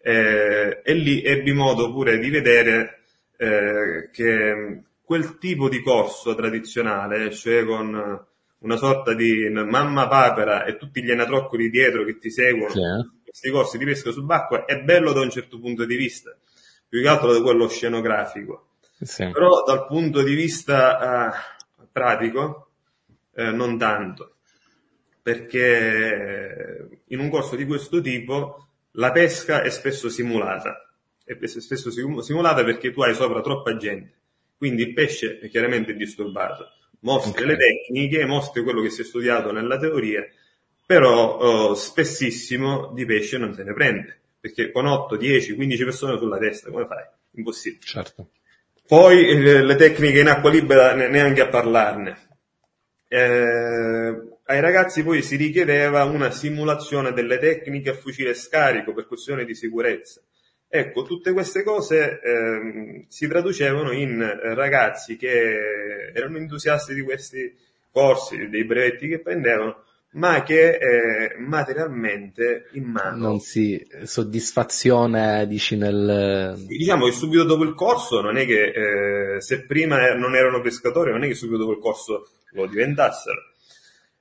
eh, e lì ebbi modo pure di vedere eh, che quel tipo di corso tradizionale, cioè con una sorta di mamma papera e tutti gli anatroccoli dietro che ti seguono, sì. questi corsi di pesca subacquea, è bello da un certo punto di vista, più che altro da quello scenografico. Sì. Però dal punto di vista uh, pratico eh, non tanto, perché in un corso di questo tipo la pesca è spesso simulata, è spesso simulata perché tu hai sopra troppa gente, quindi il pesce è chiaramente disturbato. Mostri okay. le tecniche, mostri quello che si è studiato nella teoria, però uh, spessissimo di pesce non se ne prende. Perché con otto, dieci, quindici persone sulla testa, come fai? Impossibile. Certo. Poi le, le tecniche in acqua libera, ne, neanche a parlarne. Eh, ai ragazzi poi si richiedeva una simulazione delle tecniche a fucile scarico per questioni di sicurezza. Ecco, tutte queste cose eh, si traducevano in ragazzi che erano entusiasti di questi corsi, dei brevetti che prendevano, ma che eh, materialmente in mano non si soddisfazione dici nel diciamo che subito dopo il corso non è che eh, se prima non erano pescatori non è che subito dopo il corso lo diventassero,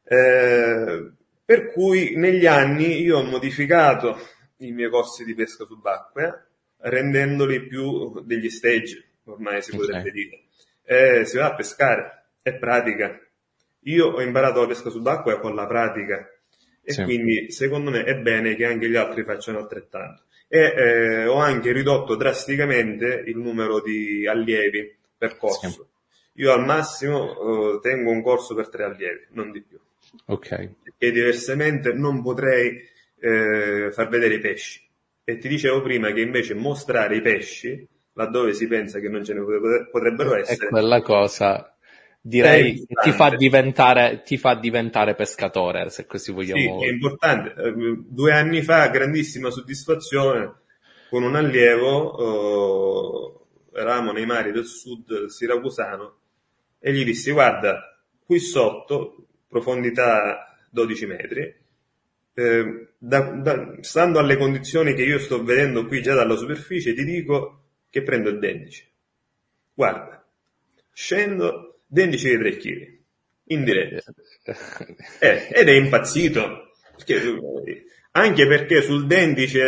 eh, per cui negli anni io ho modificato i miei corsi di pesca subacquea rendendoli più degli stage, ormai si potrebbe okay. dire eh, si va a pescare, è pratica. Io ho imparato la pesca subacquea con la pratica e sì. quindi secondo me è bene che anche gli altri facciano altrettanto. E eh, ho anche ridotto drasticamente il numero di allievi per corso. Sì. Io al massimo eh, tengo un corso per tre allievi, non di più. Ok. E diversamente non potrei eh, far vedere i pesci. E ti dicevo prima che invece mostrare i pesci, laddove si pensa che non ce ne potrebbero essere... È quella cosa... Direi che ti fa diventare, ti fa diventare pescatore, se così vogliamo. Sì, è importante. Due anni fa, grandissima soddisfazione, con un allievo, eh, eravamo nei mari del sud siracusano, e gli dissi, guarda, qui sotto, profondità dodici metri, eh, da, da, stando alle condizioni che io sto vedendo qui già dalla superficie, ti dico che prendo il dendice. Guarda, scendo... dendici di tre chili in diretta eh, ed è impazzito perché, anche perché sul dendice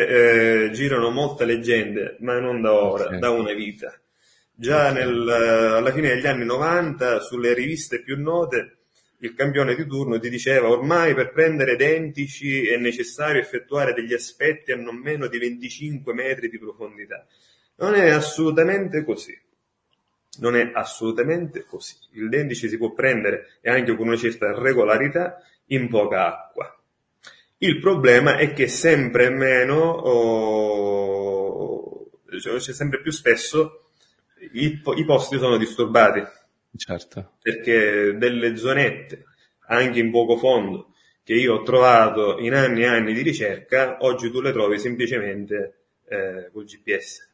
eh, girano molte leggende, ma non da ora, okay. da una vita già okay. nel, alla fine degli anni novanta sulle riviste più note il campione di turno ti diceva ormai per prendere dendici è necessario effettuare degli aspetti a non meno di venticinque metri di profondità. Non è assolutamente così. Non è assolutamente così. Il dendice si può prendere, e anche con una certa regolarità, in poca acqua. Il problema è che sempre meno, oh, cioè sempre più spesso, i, i posti sono disturbati. Certo. Perché delle zonette, anche in poco fondo, che io ho trovato in anni e anni di ricerca, oggi tu le trovi semplicemente eh, col G P S,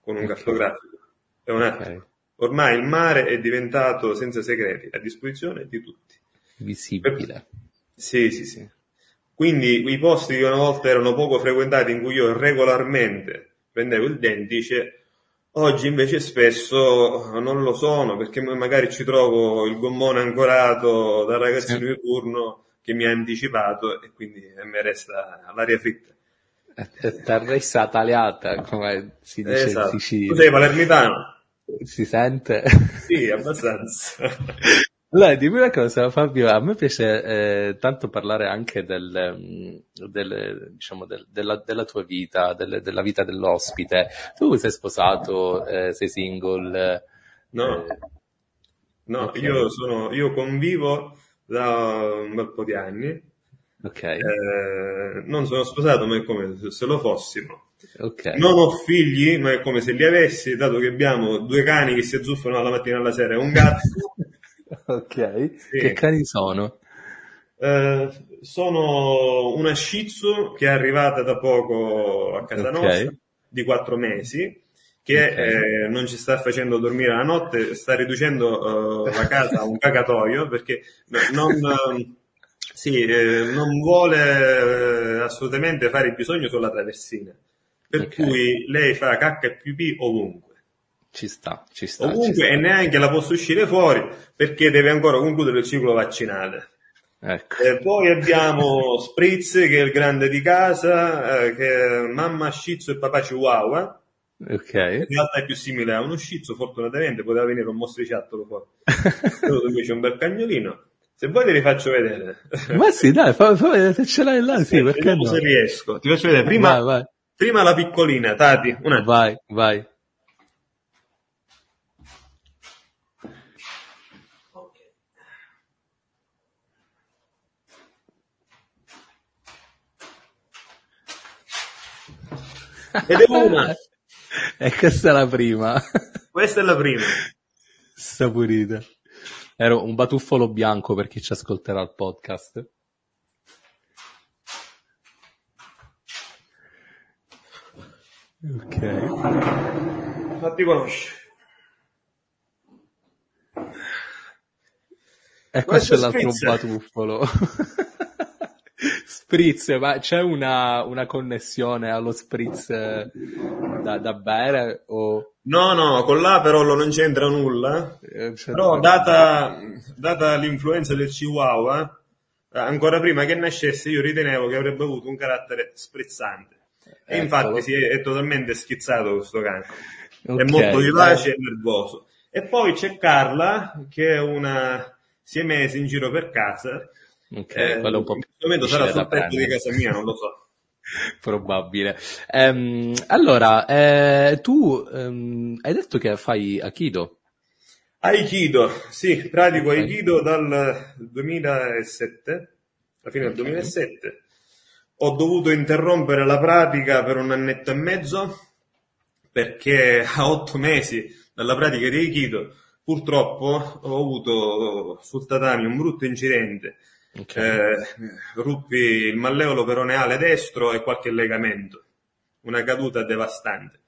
con un okay. cartografico. È un attimo. Okay. Ormai il mare è diventato senza segreti, a disposizione di tutti. Visibile. Sì, sì, sì. Quindi i posti che una volta erano poco frequentati, in cui io regolarmente prendevo il dendice, oggi invece spesso non lo sono, perché magari ci trovo il gommone ancorato dal ragazzino sì. di turno che mi ha anticipato e quindi a me resta l'aria fritta. Terressa tagliata, come si dice esatto. in Sicilia. Tu sei palermitano? Si sente? Sì, abbastanza. Allora, dimmi una cosa, Fabio, a me piace eh, tanto parlare anche del, del, diciamo, del, della, della tua vita, del, della vita dell'ospite. Tu sei sposato, eh, sei single? No, eh, no okay. io sono, io convivo da un bel po' di anni. Ok. Eh, non sono sposato, ma è come se lo fossimo. Okay. Non ho figli, ma è come se li avessi, dato che abbiamo due cani che si azzuffano alla mattina e alla sera e un gatto. Ok, sì. Che cani sono? Eh, sono una Shih Tzu che è arrivata da poco a casa okay. nostra, di quattro mesi, che okay. eh, non ci sta facendo dormire la notte, sta riducendo eh, la casa a un cagatoio, perché non... sì, eh, non vuole eh, assolutamente fare il bisogno sulla traversina, per okay. cui lei fa cacca e pipì ovunque. Ci sta, ci sta. Ovunque ci sta. E neanche la posso uscire fuori perché deve ancora concludere il ciclo vaccinale. Ecco. Eh, poi abbiamo Spritz, che è il grande di casa, eh, che è mamma Shih Tzu e papà Chihuahua. Ok. In realtà è più simile a uno Shih Tzu, fortunatamente poteva venire un mostriciattolo fuori. Invece è un bel cagnolino. Se vuoi te li faccio vedere. Ma sì, dai, fa, fa vedere, ce l'hai là, sì, sì perché no? Se riesco. Ti faccio vedere prima, vai, vai. Prima la piccolina, Tati, un attimo. Vai, vai. Okay. Ed è una. E questa è la prima. Questa è la prima. Saporita. Ero un batuffolo bianco per chi ci ascolterà il podcast. Ok. Fatti conoscere. E qua c'è l'altro batuffolo. spritz, ma c'è una, una connessione allo spritz da, da bere? O... No, no, con l'A però non c'entra nulla. Eh, c'entra però data, data l'influenza del Chihuahua, ancora prima che nascesse io ritenevo che avrebbe avuto un carattere sprezzante. E infatti si è, è totalmente schizzato questo cane. Okay, è molto vivace eh. e nervoso. E poi c'è Carla, che è una siamese in giro per casa. Okay, eh, quello un po' in questo momento sarà sul tetto di casa mia, non lo so. Probabile. Ehm, allora, eh, tu ehm, hai detto che fai aikido. Aikido, sì, pratico okay. aikido dal duemilasette, alla fine del okay. duemilasette. Ho dovuto interrompere la pratica per un annetto e mezzo, perché a otto mesi dalla pratica di aikido purtroppo ho avuto sul tatami un brutto incidente. Okay. Eh, ruppi il malleolo peroneale destro e qualche legamento, una caduta devastante,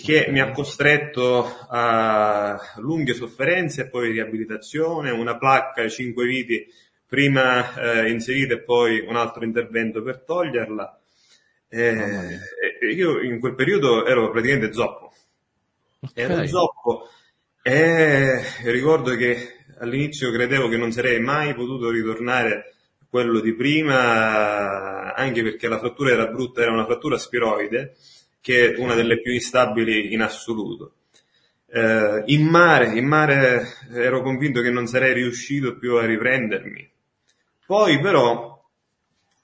che okay. mi ha costretto a lunghe sofferenze e poi riabilitazione, una placca, cinque viti, prima eh, inserita e poi un altro intervento per toglierla. Eh, oh, io in quel periodo ero praticamente zoppo. Okay. Ero zoppo e ricordo che all'inizio credevo che non sarei mai potuto ritornare a quello di prima, anche perché la frattura era brutta, era una frattura spiroide, che è una delle più instabili in assoluto. Eh, in mare, in mare ero convinto che non sarei riuscito più a riprendermi. Poi però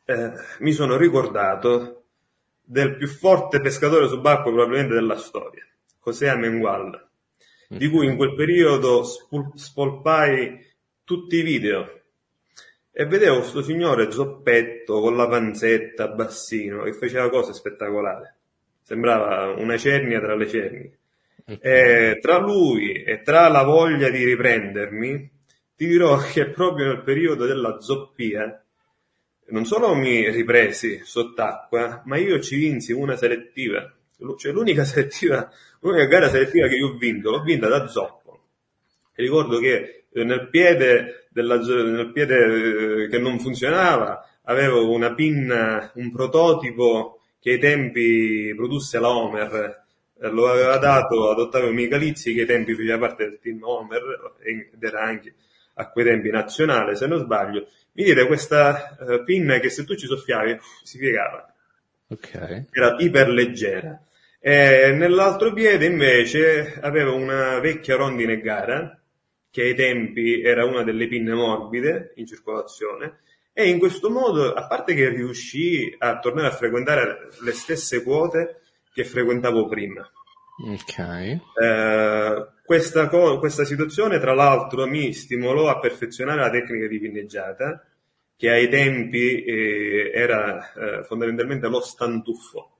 eh, mi sono ricordato del più forte pescatore subacqueo probabilmente della storia, José Amengual, di cui in quel periodo spul- spolpai tutti i video e vedevo questo signore zoppetto con la panzetta, bassino, che faceva cose spettacolari, sembrava una cernia tra le cernie. E tra lui e tra la voglia di riprendermi, ti dirò che proprio nel periodo della zoppia non solo mi ripresi sott'acqua, ma io ci vinsi una selettiva, cioè l'unica selettiva, l'unica gara selettiva che io ho vinto, l'ho vinta da zoppo. E ricordo che nel piede, della, nel piede che non funzionava avevo una pinna, un prototipo che ai tempi produsse la Homer. Lo aveva dato ad Ottavio Migalizzi, che ai tempi faceva parte del team Homer ed era anche a quei tempi nazionale, se non sbaglio. Mi diede questa uh, pinna che se tu ci soffiavi si piegava, okay. Era iperleggera. E nell'altro piede invece aveva una vecchia rondine gara, che ai tempi era una delle pinne morbide in circolazione, e in questo modo, a parte che riuscii a tornare a frequentare le stesse quote che frequentavo prima. Okay. Eh, questa, co- questa situazione tra l'altro mi stimolò a perfezionare la tecnica di pinneggiata, che ai tempi eh, era eh, fondamentalmente lo stantuffo.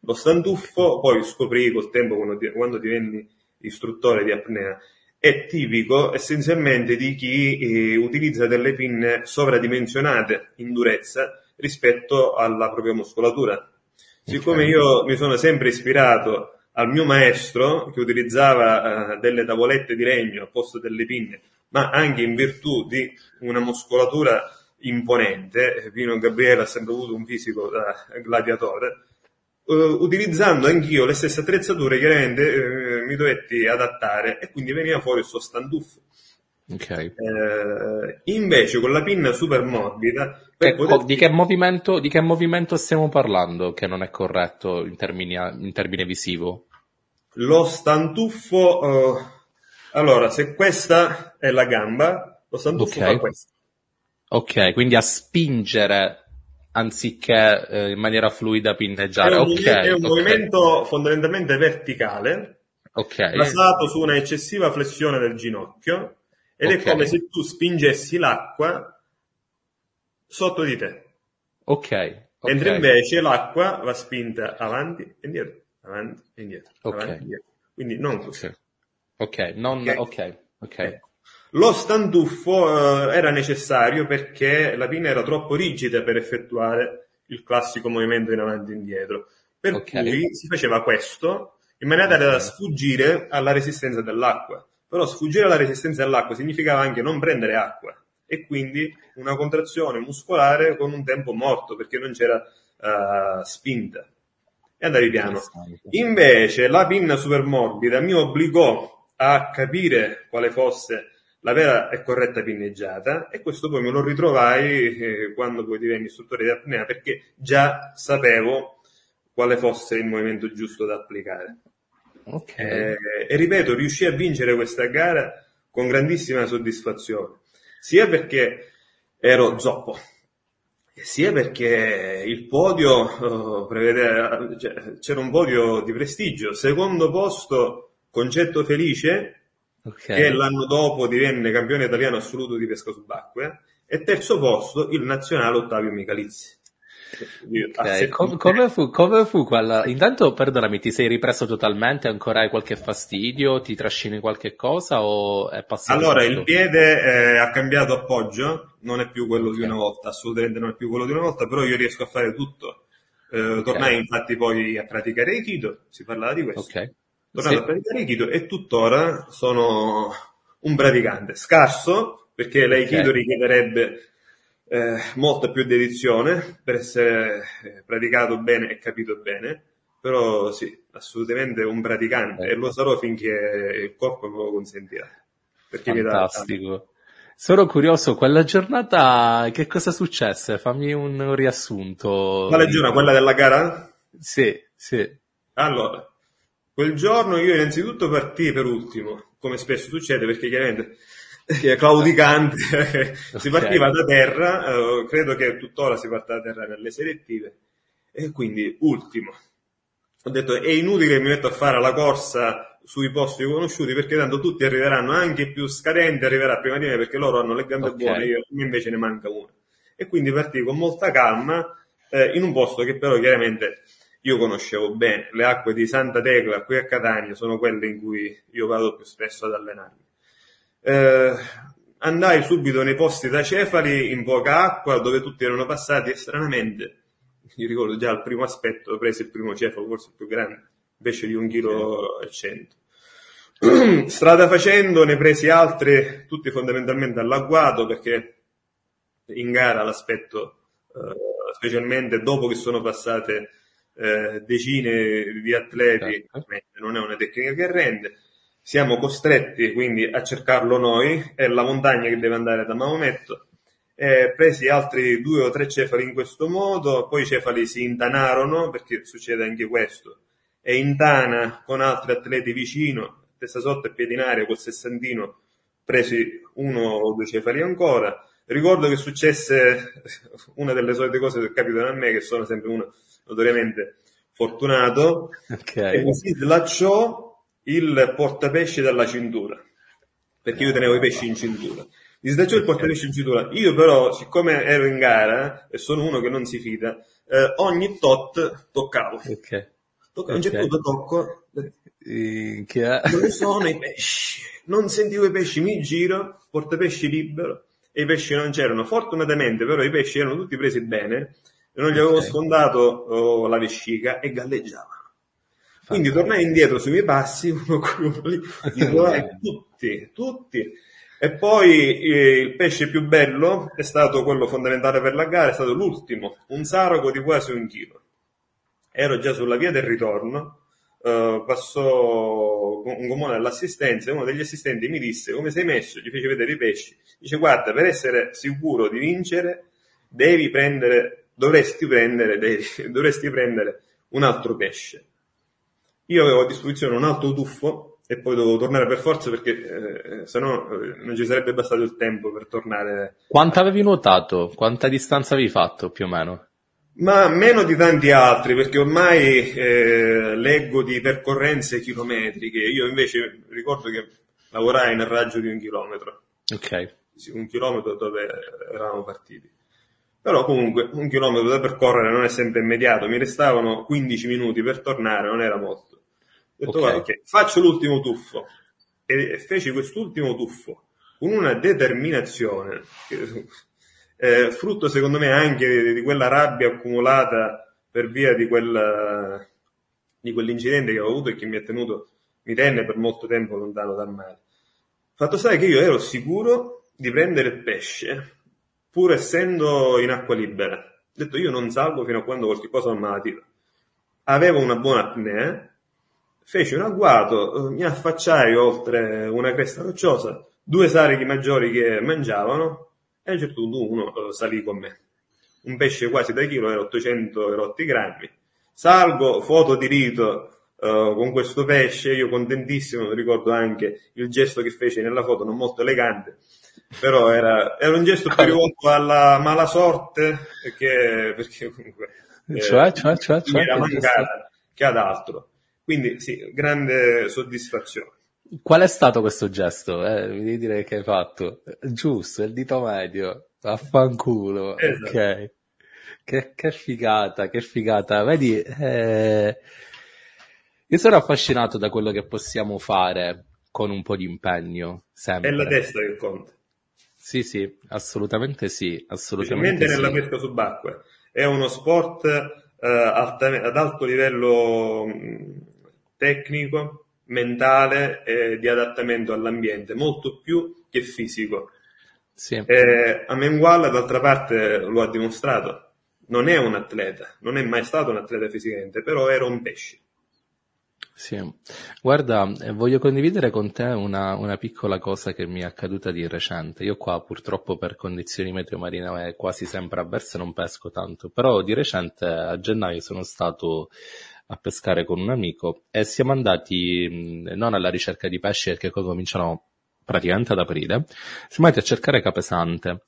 Lo stantuffo poi scoprii col tempo quando, di- quando divenni istruttore di apnea, è tipico essenzialmente di chi eh, utilizza delle pinne sovradimensionate in durezza rispetto alla propria muscolatura. Siccome io mi sono sempre ispirato al mio maestro, che utilizzava uh, delle tavolette di legno al posto delle pinne, ma anche in virtù di una muscolatura imponente, Pino Gabriele ha sempre avuto un fisico da gladiatore, uh, utilizzando anch'io le stesse attrezzature, chiaramente uh, mi dovetti adattare e quindi veniva fuori il suo standuffo. Okay. Eh, invece con la pinna super morbida per che, poter... di, che movimento, di che movimento stiamo parlando che non è corretto in, termini, in termine visivo? Lo stantuffo eh, allora se questa è la gamba lo stantuffo okay. fa questo, ok, quindi a spingere anziché eh, in maniera fluida pinneggiare. È un, okay, è un okay. movimento fondamentalmente verticale okay. basato su una eccessiva flessione del ginocchio. Ed okay. è come se tu spingessi l'acqua sotto di te. Ok. Mentre okay. invece l'acqua va spinta avanti e indietro, avanti e indietro, okay. avanti e indietro. Quindi non così. Ok, non ok. okay. okay. Ecco. Lo stantuffo eh, era necessario perché la pinna era troppo rigida per effettuare il classico movimento in avanti e indietro. Per okay. cui si faceva questo in maniera okay. tale da sfuggire alla resistenza dell'acqua. Però sfuggire alla resistenza all'acqua significava anche non prendere acqua, e quindi una contrazione muscolare con un tempo morto, perché non c'era uh, spinta, e andavi piano. Invece la pinna super morbida mi obbligò a capire quale fosse la vera e corretta pinneggiata, e questo poi me lo ritrovai eh, quando poi divenni istruttore di apnea, perché già sapevo quale fosse il movimento giusto da applicare. Okay. Eh, e ripeto, riuscii a vincere questa gara con grandissima soddisfazione, sia perché ero zoppo, sia perché il podio eh, prevedeva, cioè, c'era un podio di prestigio. Secondo posto Concetto Felice, okay, che l'anno dopo divenne campione italiano assoluto di pesca subacquea, e terzo posto il nazionale Ottavio Migalizzi. Okay. Com- come fu, come fu quella? Intanto, perdonami, ti sei ripreso totalmente? Ancora hai qualche fastidio? Ti trascini qualche cosa? O è passato? Allora, tutto? Il piede eh, ha cambiato appoggio, non è più quello, okay, di una volta, assolutamente non è più quello di una volta, però io riesco a fare tutto. Eh, okay. Tornai infatti poi a praticare aikido, si parlava di questo. Okay. Tornato sì. a praticare aikido, e tuttora sono un praticante scarso, perché l'aikido okay. richiederebbe eh, molta più dedizione per essere praticato bene e capito bene, però sì, assolutamente un praticante, okay, e lo sarò finché il corpo me lo consentirà, perché fantastico. Mi dà... Sono curioso, quella giornata che cosa successe? Fammi un riassunto. Quale giornata? Quella della gara? Sì, sì. Allora, quel giorno io innanzitutto partii per ultimo, come spesso succede, perché chiaramente è claudicante, si partiva okay. da terra, eh, credo che tuttora si parta da terra nelle selettive, e quindi ultimo. Ho detto, è inutile che mi metto a fare la corsa sui posti conosciuti, perché tanto tutti arriveranno, anche più scadente arriverà prima di me, perché loro hanno le gambe okay. buone, io invece ne manca una. E quindi partii con molta calma eh, in un posto che però chiaramente... io conoscevo bene. Le acque di Santa Tecla, qui a Catania, sono quelle in cui io vado più spesso ad allenarmi. Eh, andai subito nei posti da cefali, in poca acqua, dove tutti erano passati, e stranamente, io ricordo già al primo aspetto, presi il primo cefalo, forse il più grande, invece di un chilo e cento. Strada facendo, ne presi altri, tutti fondamentalmente all'agguato, perché in gara l'aspetto, eh, specialmente dopo che sono passate... Eh, decine di atleti, certo. non è una tecnica che rende, siamo costretti quindi a cercarlo noi, è la montagna che deve andare da Maometto. Eh, presi altri due o tre cefali in questo modo, poi i cefali si intanarono, perché succede anche questo, e intana con altri atleti vicino, testa sotto e piedi in aria col sessantino, presi uno o due cefali ancora. Ricordo che successe una delle solite cose che capitano a me, che sono sempre una notoriamente fortunato, okay. e così slacciò il portapesce dalla cintura, perché io tenevo i pesci in cintura, mi slacciò il portapesce in cintura. Io però, siccome ero in gara e sono uno che non si fida, eh, ogni tot toccavo, okay. toccavo. Okay. A un certo punto tocco, dove sono i pesci? Non sentivo i pesci, mi giro, portapesci libero, e i pesci non c'erano. Fortunatamente però i pesci erano tutti presi bene, non gli avevo okay. sfondato oh, la vescica, e galleggiavano. Quindi tornai indietro sui miei passi, uno lì, tutti, tutti. E poi eh, il pesce più bello è stato quello fondamentale per la gara, è stato l'ultimo, un saraco di quasi un chilo. Ero già sulla via del ritorno, eh, passò un gommone all'assistenza, e uno degli assistenti mi disse: come sei messo? Gli fece vedere i pesci. Dice: guarda, per essere sicuro di vincere, devi prendere... Dovresti prendere, dei, dovresti prendere un altro pesce. Io avevo a disposizione un altro tuffo, e poi dovevo tornare per forza, perché eh, sennò eh, non ci sarebbe bastato il tempo per tornare. Quanto avevi nuotato? Quanta distanza avevi fatto più o meno? Ma meno di tanti altri, perché ormai eh, leggo di percorrenze chilometriche. Io invece ricordo che lavorai nel raggio di un chilometro. Ok. Sì, un chilometro dove eravamo partiti. Però comunque un chilometro da percorrere non è sempre immediato, mi restavano quindici minuti per tornare, non era molto. Ho detto, okay. Okay, faccio l'ultimo tuffo, e feci quest'ultimo tuffo con una determinazione, che, eh, frutto secondo me anche di, di quella rabbia accumulata per via di, quella, di quell'incidente che avevo avuto e che mi ha tenuto, mi tenne per molto tempo lontano dal mare. Fatto sta che io ero sicuro di prendere il pesce pur essendo in acqua libera. Ho detto, io non salgo fino a quando qualche cosa non me la tira. Avevo una buona apnea, feci un agguato, mi affacciai oltre una cresta rocciosa, due sarichi maggiori che mangiavano, e a un certo punto uno salì con me. Un pesce quasi da chilo, era ottocento grammi. Salgo, foto di rito uh, con questo pesce, io contentissimo, ricordo anche il gesto che fece nella foto, non molto elegante, però era, era un gesto più rivolto alla mala sorte, perché, perché comunque eh, cioè, cioè, cioè, cioè, era mancata che ad altro. Quindi sì, grande soddisfazione. Qual è stato questo gesto? Eh, mi devi dire che hai fatto. Giusto, il dito medio. Affanculo. Esatto. Ok. Che, che figata, che figata. Vedi, eh, io sono affascinato da quello che possiamo fare con un po' di impegno, sempre. È la testa che conta. Sì, sì, assolutamente sì. Assolutamente sì. Nella pesca subacquea. È uno sport eh, alta, ad alto livello mh, tecnico, mentale e di adattamento all'ambiente, molto più che fisico. Sì. Eh, Amengual, d'altra parte, lo ha dimostrato. Non è un atleta, non è mai stato un atleta fisicamente, però era un pesce. Sì. Guarda, voglio condividere con te una, una piccola cosa che mi è accaduta di recente. Io qua, purtroppo, per condizioni meteo marine quasi sempre avverse, non pesco tanto, però di recente, a gennaio, sono stato a pescare con un amico e siamo andati non alla ricerca di pesci, perché poi cominciano praticamente ad aprile, siamo andati a cercare capesante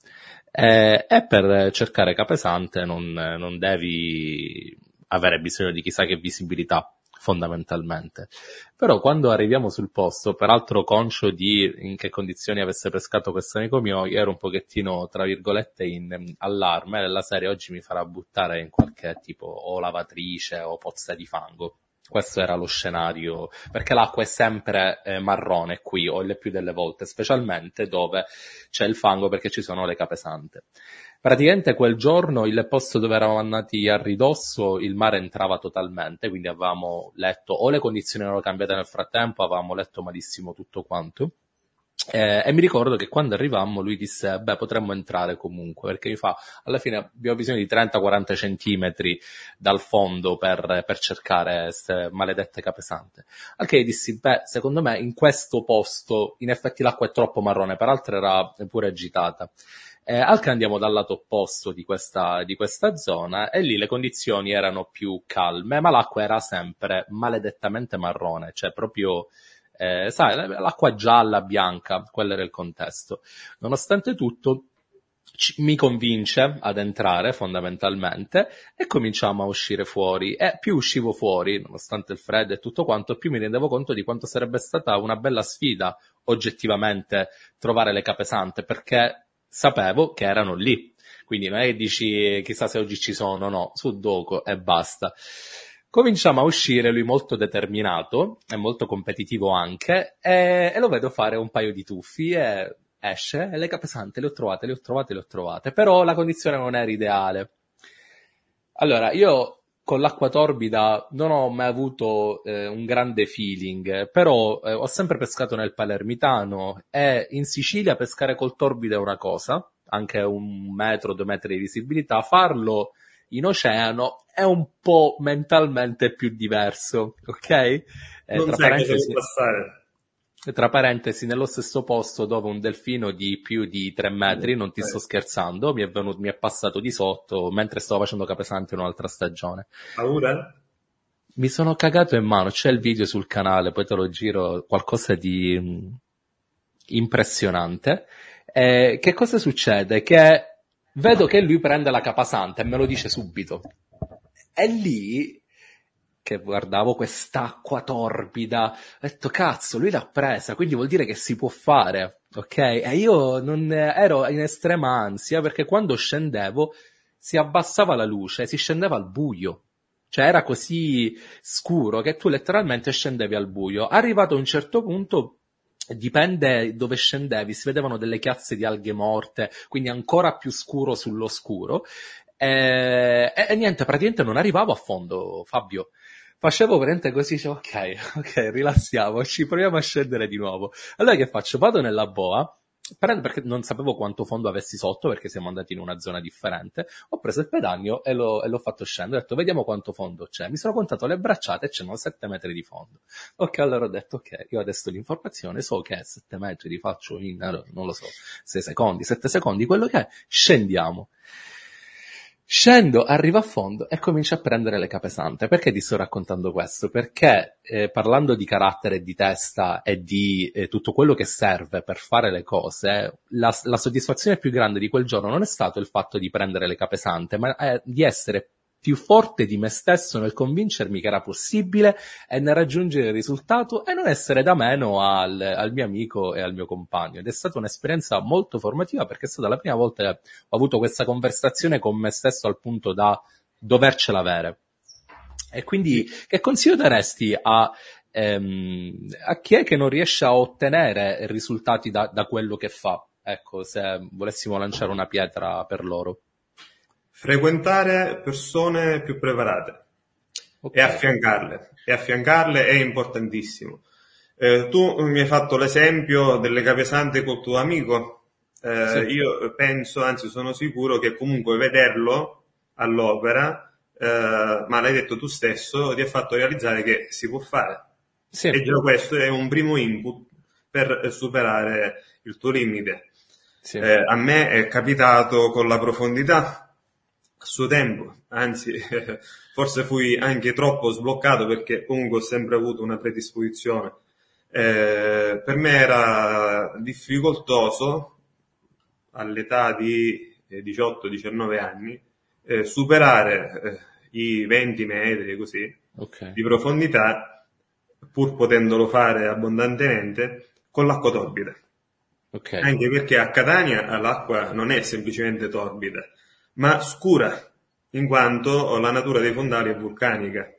e, e per cercare capesante non, non devi avere bisogno di chissà che visibilità fondamentalmente, però quando arriviamo sul posto, peraltro conscio di in che condizioni avesse pescato questo amico mio, io ero un pochettino tra virgolette in allarme della serie, oggi mi farà buttare in qualche tipo o lavatrice o pozza di fango. Questo era lo scenario, perché l'acqua è sempre eh, marrone qui, o le più delle volte, specialmente dove c'è il fango, perché ci sono le capesante. Praticamente quel giorno il posto dove eravamo andati a ridosso, il mare entrava totalmente, quindi avevamo letto, o le condizioni erano cambiate nel frattempo, avevamo letto malissimo tutto quanto. Eh, e mi ricordo che quando arrivammo lui disse, beh, potremmo entrare comunque, perché mi fa, alla fine abbiamo bisogno di trenta quaranta centimetri dal fondo per, per cercare queste maledette capesante. Anche io dissi, beh, secondo me in questo posto in effetti l'acqua è troppo marrone, peraltro era pure agitata. Eh, al che andiamo dal lato opposto di questa, di questa zona, e lì le condizioni erano più calme, ma l'acqua era sempre maledettamente marrone, cioè proprio... Eh, sai, l'acqua gialla, bianca, quello era il contesto. Nonostante tutto ci, mi convince ad entrare fondamentalmente e cominciamo a uscire fuori, e più uscivo fuori nonostante il freddo e tutto quanto, più mi rendevo conto di quanto sarebbe stata una bella sfida oggettivamente trovare le capesante, perché sapevo che erano lì, quindi non è che dici chissà se oggi ci sono, no, sudoku e basta. Cominciamo a uscire, lui molto determinato, è molto competitivo anche, e, e lo vedo fare un paio di tuffi e esce, e le capesante le ho trovate, le ho trovate, le ho trovate, però la condizione non era ideale. Allora, io con l'acqua torbida non ho mai avuto eh, un grande feeling, però eh, ho sempre pescato nel palermitano, e in Sicilia pescare col torbido è una cosa, anche un metro, due metri di visibilità, farlo in oceano è un po' mentalmente più diverso, ok? Eh, non tra, parentesi, tra parentesi, nello stesso posto dove un delfino di più di tre metri, non ti sto scherzando, mi è, venuto, mi è passato di sotto mentre stavo facendo capesante in un'altra stagione. Paura? Mi sono cagato in mano, c'è il video sul canale, poi te lo giro, qualcosa di mh, impressionante. Eh, che cosa succede? Che vedo che lui prende la capasante e me lo dice subito. È lì che guardavo quest'acqua torbida, ho detto cazzo, lui l'ha presa, quindi vuol dire che si può fare, ok? E io non ero in estrema ansia, perché quando scendevo si abbassava la luce, si scendeva al buio. Cioè era così scuro che tu letteralmente scendevi al buio. Arrivato a un certo punto, dipende dove scendevi, si vedevano delle chiazze di alghe morte, quindi ancora più scuro sull'oscuro, e, e, e niente, praticamente non arrivavo a fondo, Fabio. Facevo veramente così, dicevo ok, ok, rilassiamoci, proviamo a scendere di nuovo. Allora che faccio? Vado nella boa, Prendo, perché non sapevo quanto fondo avessi sotto, perché siamo andati in una zona differente, ho preso il pedagno e l'ho, e l'ho fatto scendere, ho detto vediamo quanto fondo c'è, mi sono contato le bracciate e c'erano sette metri di fondo. Ok, allora ho detto ok, io adesso l'informazione so che è sette metri, li faccio in, non lo so, sei secondi, sette secondi, quello che è, scendiamo. Scendo, arrivo a fondo e comincio a prendere le capesante. Perché ti sto raccontando questo? Perché eh, parlando di carattere, di testa e di eh, tutto quello che serve per fare le cose, la, la soddisfazione più grande di quel giorno non è stato il fatto di prendere le capesante, ma è di essere più forte di me stesso nel convincermi che era possibile e nel raggiungere il risultato e non essere da meno al, al mio amico e al mio compagno. Ed è stata un'esperienza molto formativa, perché è stata la prima volta che ho avuto questa conversazione con me stesso al punto da dovercela avere. E quindi che consiglio daresti a, ehm, a chi è che non riesce a ottenere risultati da, da quello che fa? Ecco, se volessimo lanciare una pietra per loro. Frequentare persone più preparate, okay, e affiancarle, e affiancarle è importantissimo. Eh, tu mi hai fatto l'esempio delle capesante col tuo amico, eh, sì. Io penso, anzi sono sicuro che comunque vederlo all'opera, eh, ma l'hai detto tu stesso, ti ha fatto realizzare che si può fare. Sì. E già questo è un primo input per superare il tuo limite. Sì. Eh, a me è capitato con la profondità, a suo tempo, anzi forse fui anche troppo sbloccato, perché comunque ho sempre avuto una predisposizione. Eh, per me era difficoltoso all'età di diciotto-diciannove anni eh, superare eh, i venti metri così, okay, di profondità, pur potendolo fare abbondantemente con l'acqua torbida. Okay. Anche perché a Catania l'acqua non è semplicemente torbida, ma scura, in quanto la natura dei fondali è vulcanica,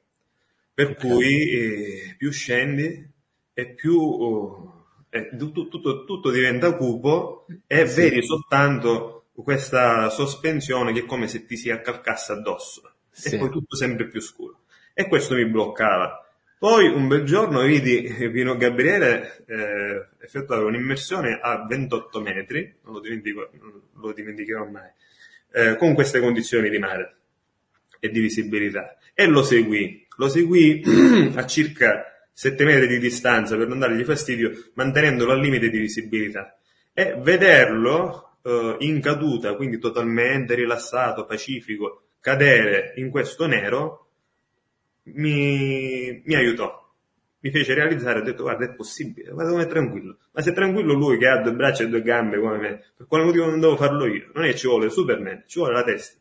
per okay, cui eh, più scendi e più oh, eh, tutto, tutto, tutto diventa cupo e sì, vedi soltanto questa sospensione che è come se ti si accalcasse addosso, sì, e poi tutto sempre più scuro, e questo mi bloccava. Poi un bel giorno vidi Pino Gabriele eh, effettuare un'immersione a ventotto metri, non lo dimentico, non lo dimenticherò mai, Eh, con queste condizioni di mare e di visibilità, e lo seguì lo seguì a circa sette metri di distanza per non dargli fastidio, mantenendolo al limite di visibilità, e vederlo eh, in caduta, quindi totalmente rilassato, pacifico, cadere in questo nero mi, mi aiutò, mi fece realizzare, ho detto guarda è possibile, guarda come è tranquillo, ma se è tranquillo lui che ha due braccia e due gambe come me, per quale motivo non devo farlo io? Non è ci vuole Superman, ci vuole la testa.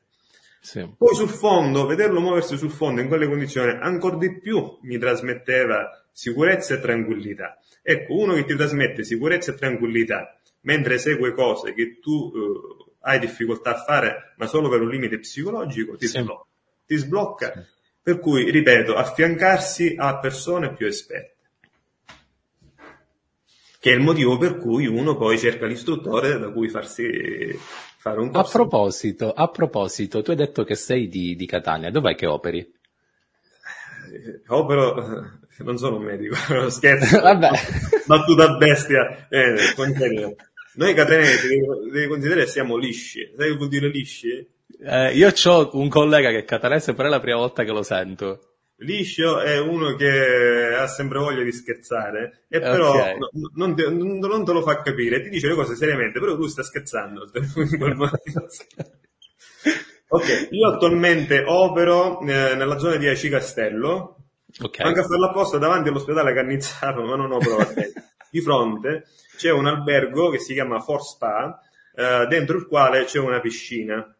Sì. Poi sul fondo, vederlo muoversi sul fondo in quelle condizioni ancora di più mi trasmetteva sicurezza e tranquillità. Ecco, uno che ti trasmette sicurezza e tranquillità mentre segue cose che tu eh, hai difficoltà a fare, ma solo per un limite psicologico, ti sì, sblocca, ti sblocca. Sì. Per cui, ripeto, affiancarsi a persone più esperte, che è il motivo per cui uno poi cerca l'istruttore da cui farsi fare un corso. A proposito, a proposito, tu hai detto che sei di, di Catania, dov'è che operi? Opero, non sono un medico, scherzo, vabbè, battuta bestia, eh, contiene. Noi catanesi, devi, devi considerare che siamo lisci, sai che vuol dire lisci? Eh, io c'ho un collega che è catanese, però è la prima volta che lo sento. Liscio è uno che ha sempre voglia di scherzare, e però okay, n- non, te, n- non te lo fa capire, ti dice le cose seriamente, però tu stai scherzando. Ok, io attualmente opero eh, nella zona di Aci Castello, okay, anche a farla apposta davanti all'ospedale Cannizzaro, ma non opero a te. Di fronte c'è un albergo che si chiama For Spa, eh, dentro il quale c'è una piscina.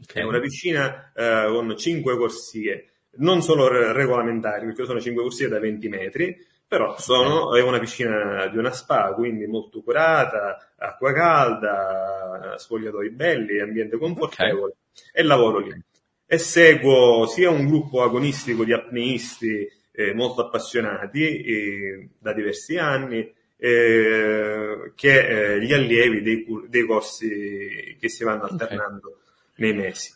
Okay. È una piscina eh, con cinque corsie, non solo re- regolamentari, perché sono cinque corsie da venti metri, però sono, okay, è una piscina di una spa, quindi molto curata, acqua calda, sfogliatoi belli, ambiente confortevole, okay, e lavoro lì. E seguo sia un gruppo agonistico di apneisti eh, molto appassionati eh, da diversi anni, eh, che eh, gli allievi dei, dei corsi che si vanno alternando, okay, nei mesi.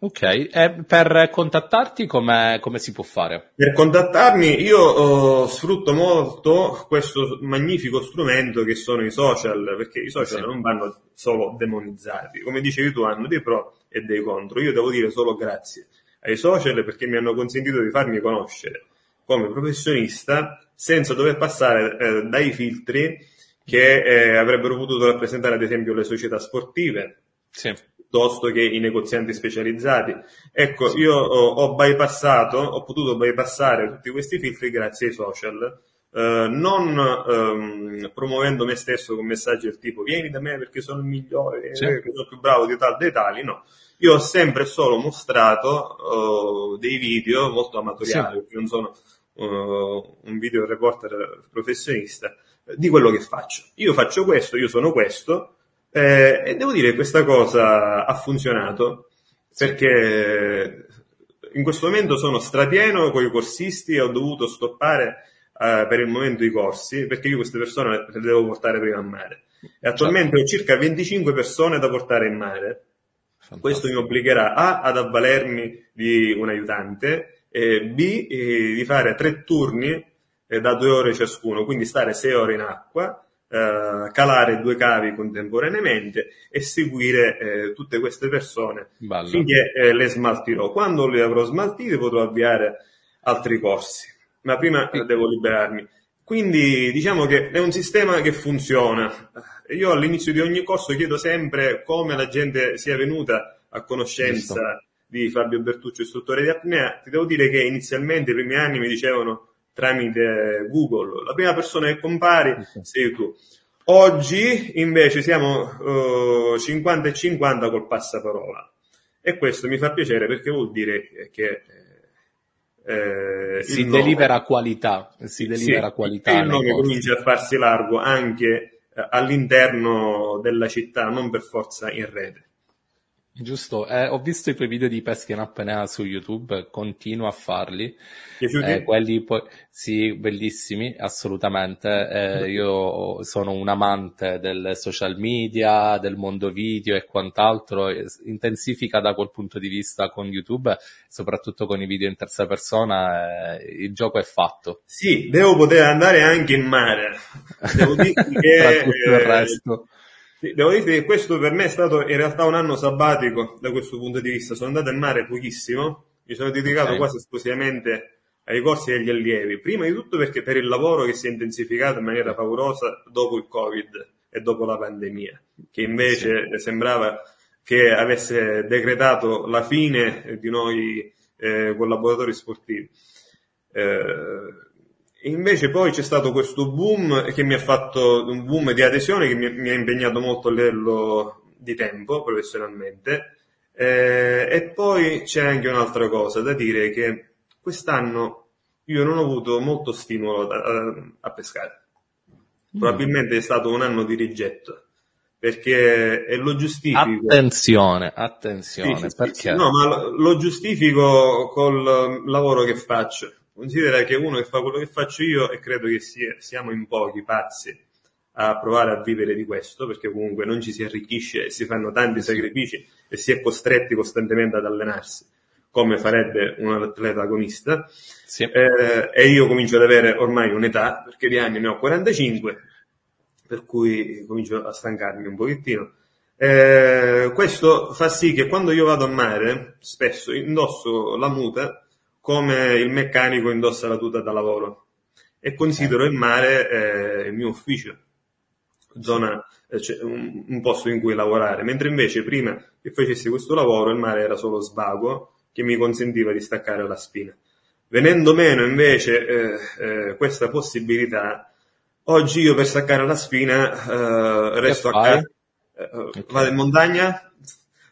Ok, e per contattarti come si può fare? Per contattarmi io eh, sfrutto molto questo magnifico strumento che sono i social, perché i social sì. non vanno solo demonizzati, come dicevi tu hanno dei pro e dei contro, io devo dire solo grazie ai social perché mi hanno consentito di farmi conoscere come professionista senza dover passare eh, dai filtri che eh, avrebbero potuto rappresentare ad esempio le società sportive. Sì. piuttosto che i negozianti specializzati. Ecco, sì. io ho, ho bypassato, ho potuto bypassare tutti questi filtri grazie ai social, eh, non ehm, promuovendo me stesso con messaggi del tipo vieni da me perché sono il migliore, sì. perché sono più bravo di tal dei tali, no. Io ho sempre solo mostrato eh, dei video molto amatoriali, sì. perché non sono eh, un video reporter professionista, di quello che faccio. Io faccio questo, io sono questo, Eh, e devo dire che questa cosa ha funzionato perché in questo momento sono strapieno con i corsisti e ho dovuto stoppare eh, per il momento i corsi perché io queste persone le devo portare prima a mare e attualmente certo. ho circa venticinque persone da portare in mare. Fantastico. Questo mi obbligherà a ad avvalermi di un aiutante e b e di fare tre turni eh, da due ore ciascuno, quindi stare sei ore in acqua, Uh, calare due cavi contemporaneamente e seguire eh, tutte queste persone Bello. finché eh, le smaltirò. Quando le avrò smaltite potrò avviare altri corsi, ma prima eh, devo liberarmi. Quindi diciamo che è un sistema che funziona. Io all'inizio di ogni corso chiedo sempre come la gente sia venuta a conoscenza Giusto. di Fabio Bertuccio, istruttore di apnea. Ti devo dire che inizialmente i primi anni mi dicevano tramite Google, la prima persona che compari okay. sei tu. Oggi invece siamo uh, cinquanta e cinquanta col passaparola e questo mi fa piacere perché vuol dire che eh, si delibera qualità, si delibera sì, qualità. Il nome comincia a farsi largo anche eh, all'interno della città, non per forza in rete. Giusto, eh, ho visto i tuoi video di pesca in apnea su YouTube, continuo a farli, eh, quelli poi, sì, bellissimi, assolutamente, eh, io sono un amante del social media, del mondo video e quant'altro, intensifica da quel punto di vista con YouTube, soprattutto con i video in terza persona, eh, il gioco è fatto. Sì, devo poter andare anche in mare, devo dire che... tutto il resto. Devo dire che questo per me è stato in realtà un anno sabbatico da questo punto di vista. Sono andato al mare pochissimo, mi sono dedicato okay. quasi esclusivamente ai corsi degli allievi, prima di tutto perché per il lavoro che si è intensificato in maniera paurosa dopo il Covid e dopo la pandemia, che invece sì. sembrava che avesse decretato la fine di noi eh, collaboratori sportivi. Eh, Invece poi c'è stato questo boom che mi ha fatto un boom di adesione che mi, mi ha impegnato molto a livello di tempo professionalmente eh, e poi c'è anche un'altra cosa da dire, che quest'anno io non ho avuto molto stimolo a, a pescare, probabilmente mm. è stato un anno di rigetto perché e lo giustifico attenzione, attenzione sì, perché? No, ma lo, lo giustifico col lavoro che faccio. Considera che uno che fa quello che faccio io, e credo che sia, siamo in pochi pazzi a provare a vivere di questo, perché comunque non ci si arricchisce e si fanno tanti sacrifici e si è costretti costantemente ad allenarsi, come farebbe un atleta agonista. Sì. Eh, e io comincio ad avere ormai un'età, perché di anni ne ho quarantacinque, per cui comincio a stancarmi un pochettino. Eh, questo fa sì che quando io vado a mare, spesso indosso la muta, come il meccanico indossa la tuta da lavoro, e considero il mare eh, il mio ufficio, zona, eh, cioè un, un posto in cui lavorare, mentre invece prima che facessi questo lavoro il mare era solo svago che mi consentiva di staccare la spina. Venendo meno invece eh, eh, questa possibilità, oggi io per staccare la spina eh, resto a casa, eh, okay. vado in montagna,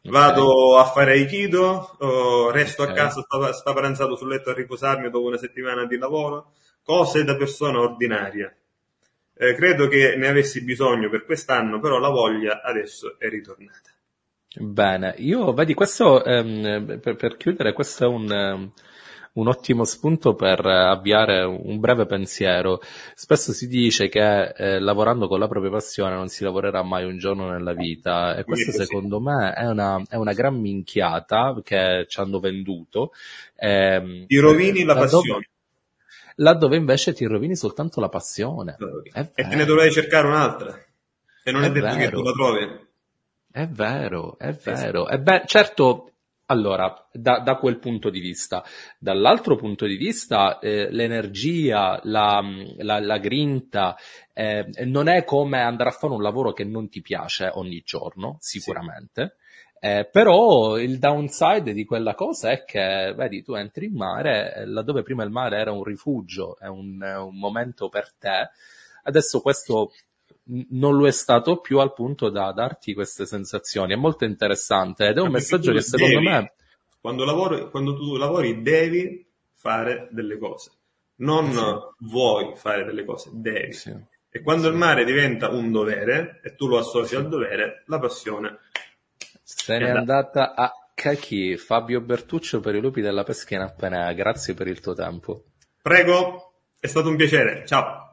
vado a fare aikido, oh, resto okay. a casa sta, sta pranzato sul letto a riposarmi dopo una settimana di lavoro, cose da persona ordinaria. Eh, credo che ne avessi bisogno per quest'anno, però la voglia adesso è ritornata. Bene, io vedi questo, ehm, per, per chiudere, questo è un... Um... un ottimo spunto per avviare un breve pensiero. Spesso si dice che eh, lavorando con la propria passione non si lavorerà mai un giorno nella vita, e questo secondo me è una, è una gran minchiata che ci hanno venduto. Eh, ti rovini la passione. Dove... laddove invece ti rovini soltanto la passione. E te ne dovrai cercare un'altra. E non è, è detto vero. Che tu la trovi. È vero, è vero. Esatto. E beh, certo, allora, da, da quel punto di vista. Dall'altro punto di vista, eh, l'energia, la, la, la grinta, eh, non è come andare a fare un lavoro che non ti piace ogni giorno, sicuramente. Sì. Eh, però il downside di quella cosa è che, vedi, tu entri in mare, laddove prima il mare era un rifugio, è un, un momento per te, adesso questo non lo è stato più, al punto da darti queste sensazioni. È molto interessante ed è un messaggio che secondo devi, me... Quando, lavori, quando tu lavori devi fare delle cose, non sì. vuoi fare delle cose, devi. Sì. E quando sì. il mare diventa un dovere e tu lo associ sì. al dovere, la passione... Se n'è andata a Cachi. Fabio Bertuccio per I Lupi della Pesca in Apnea, grazie per il tuo tempo. Prego, è stato un piacere, ciao.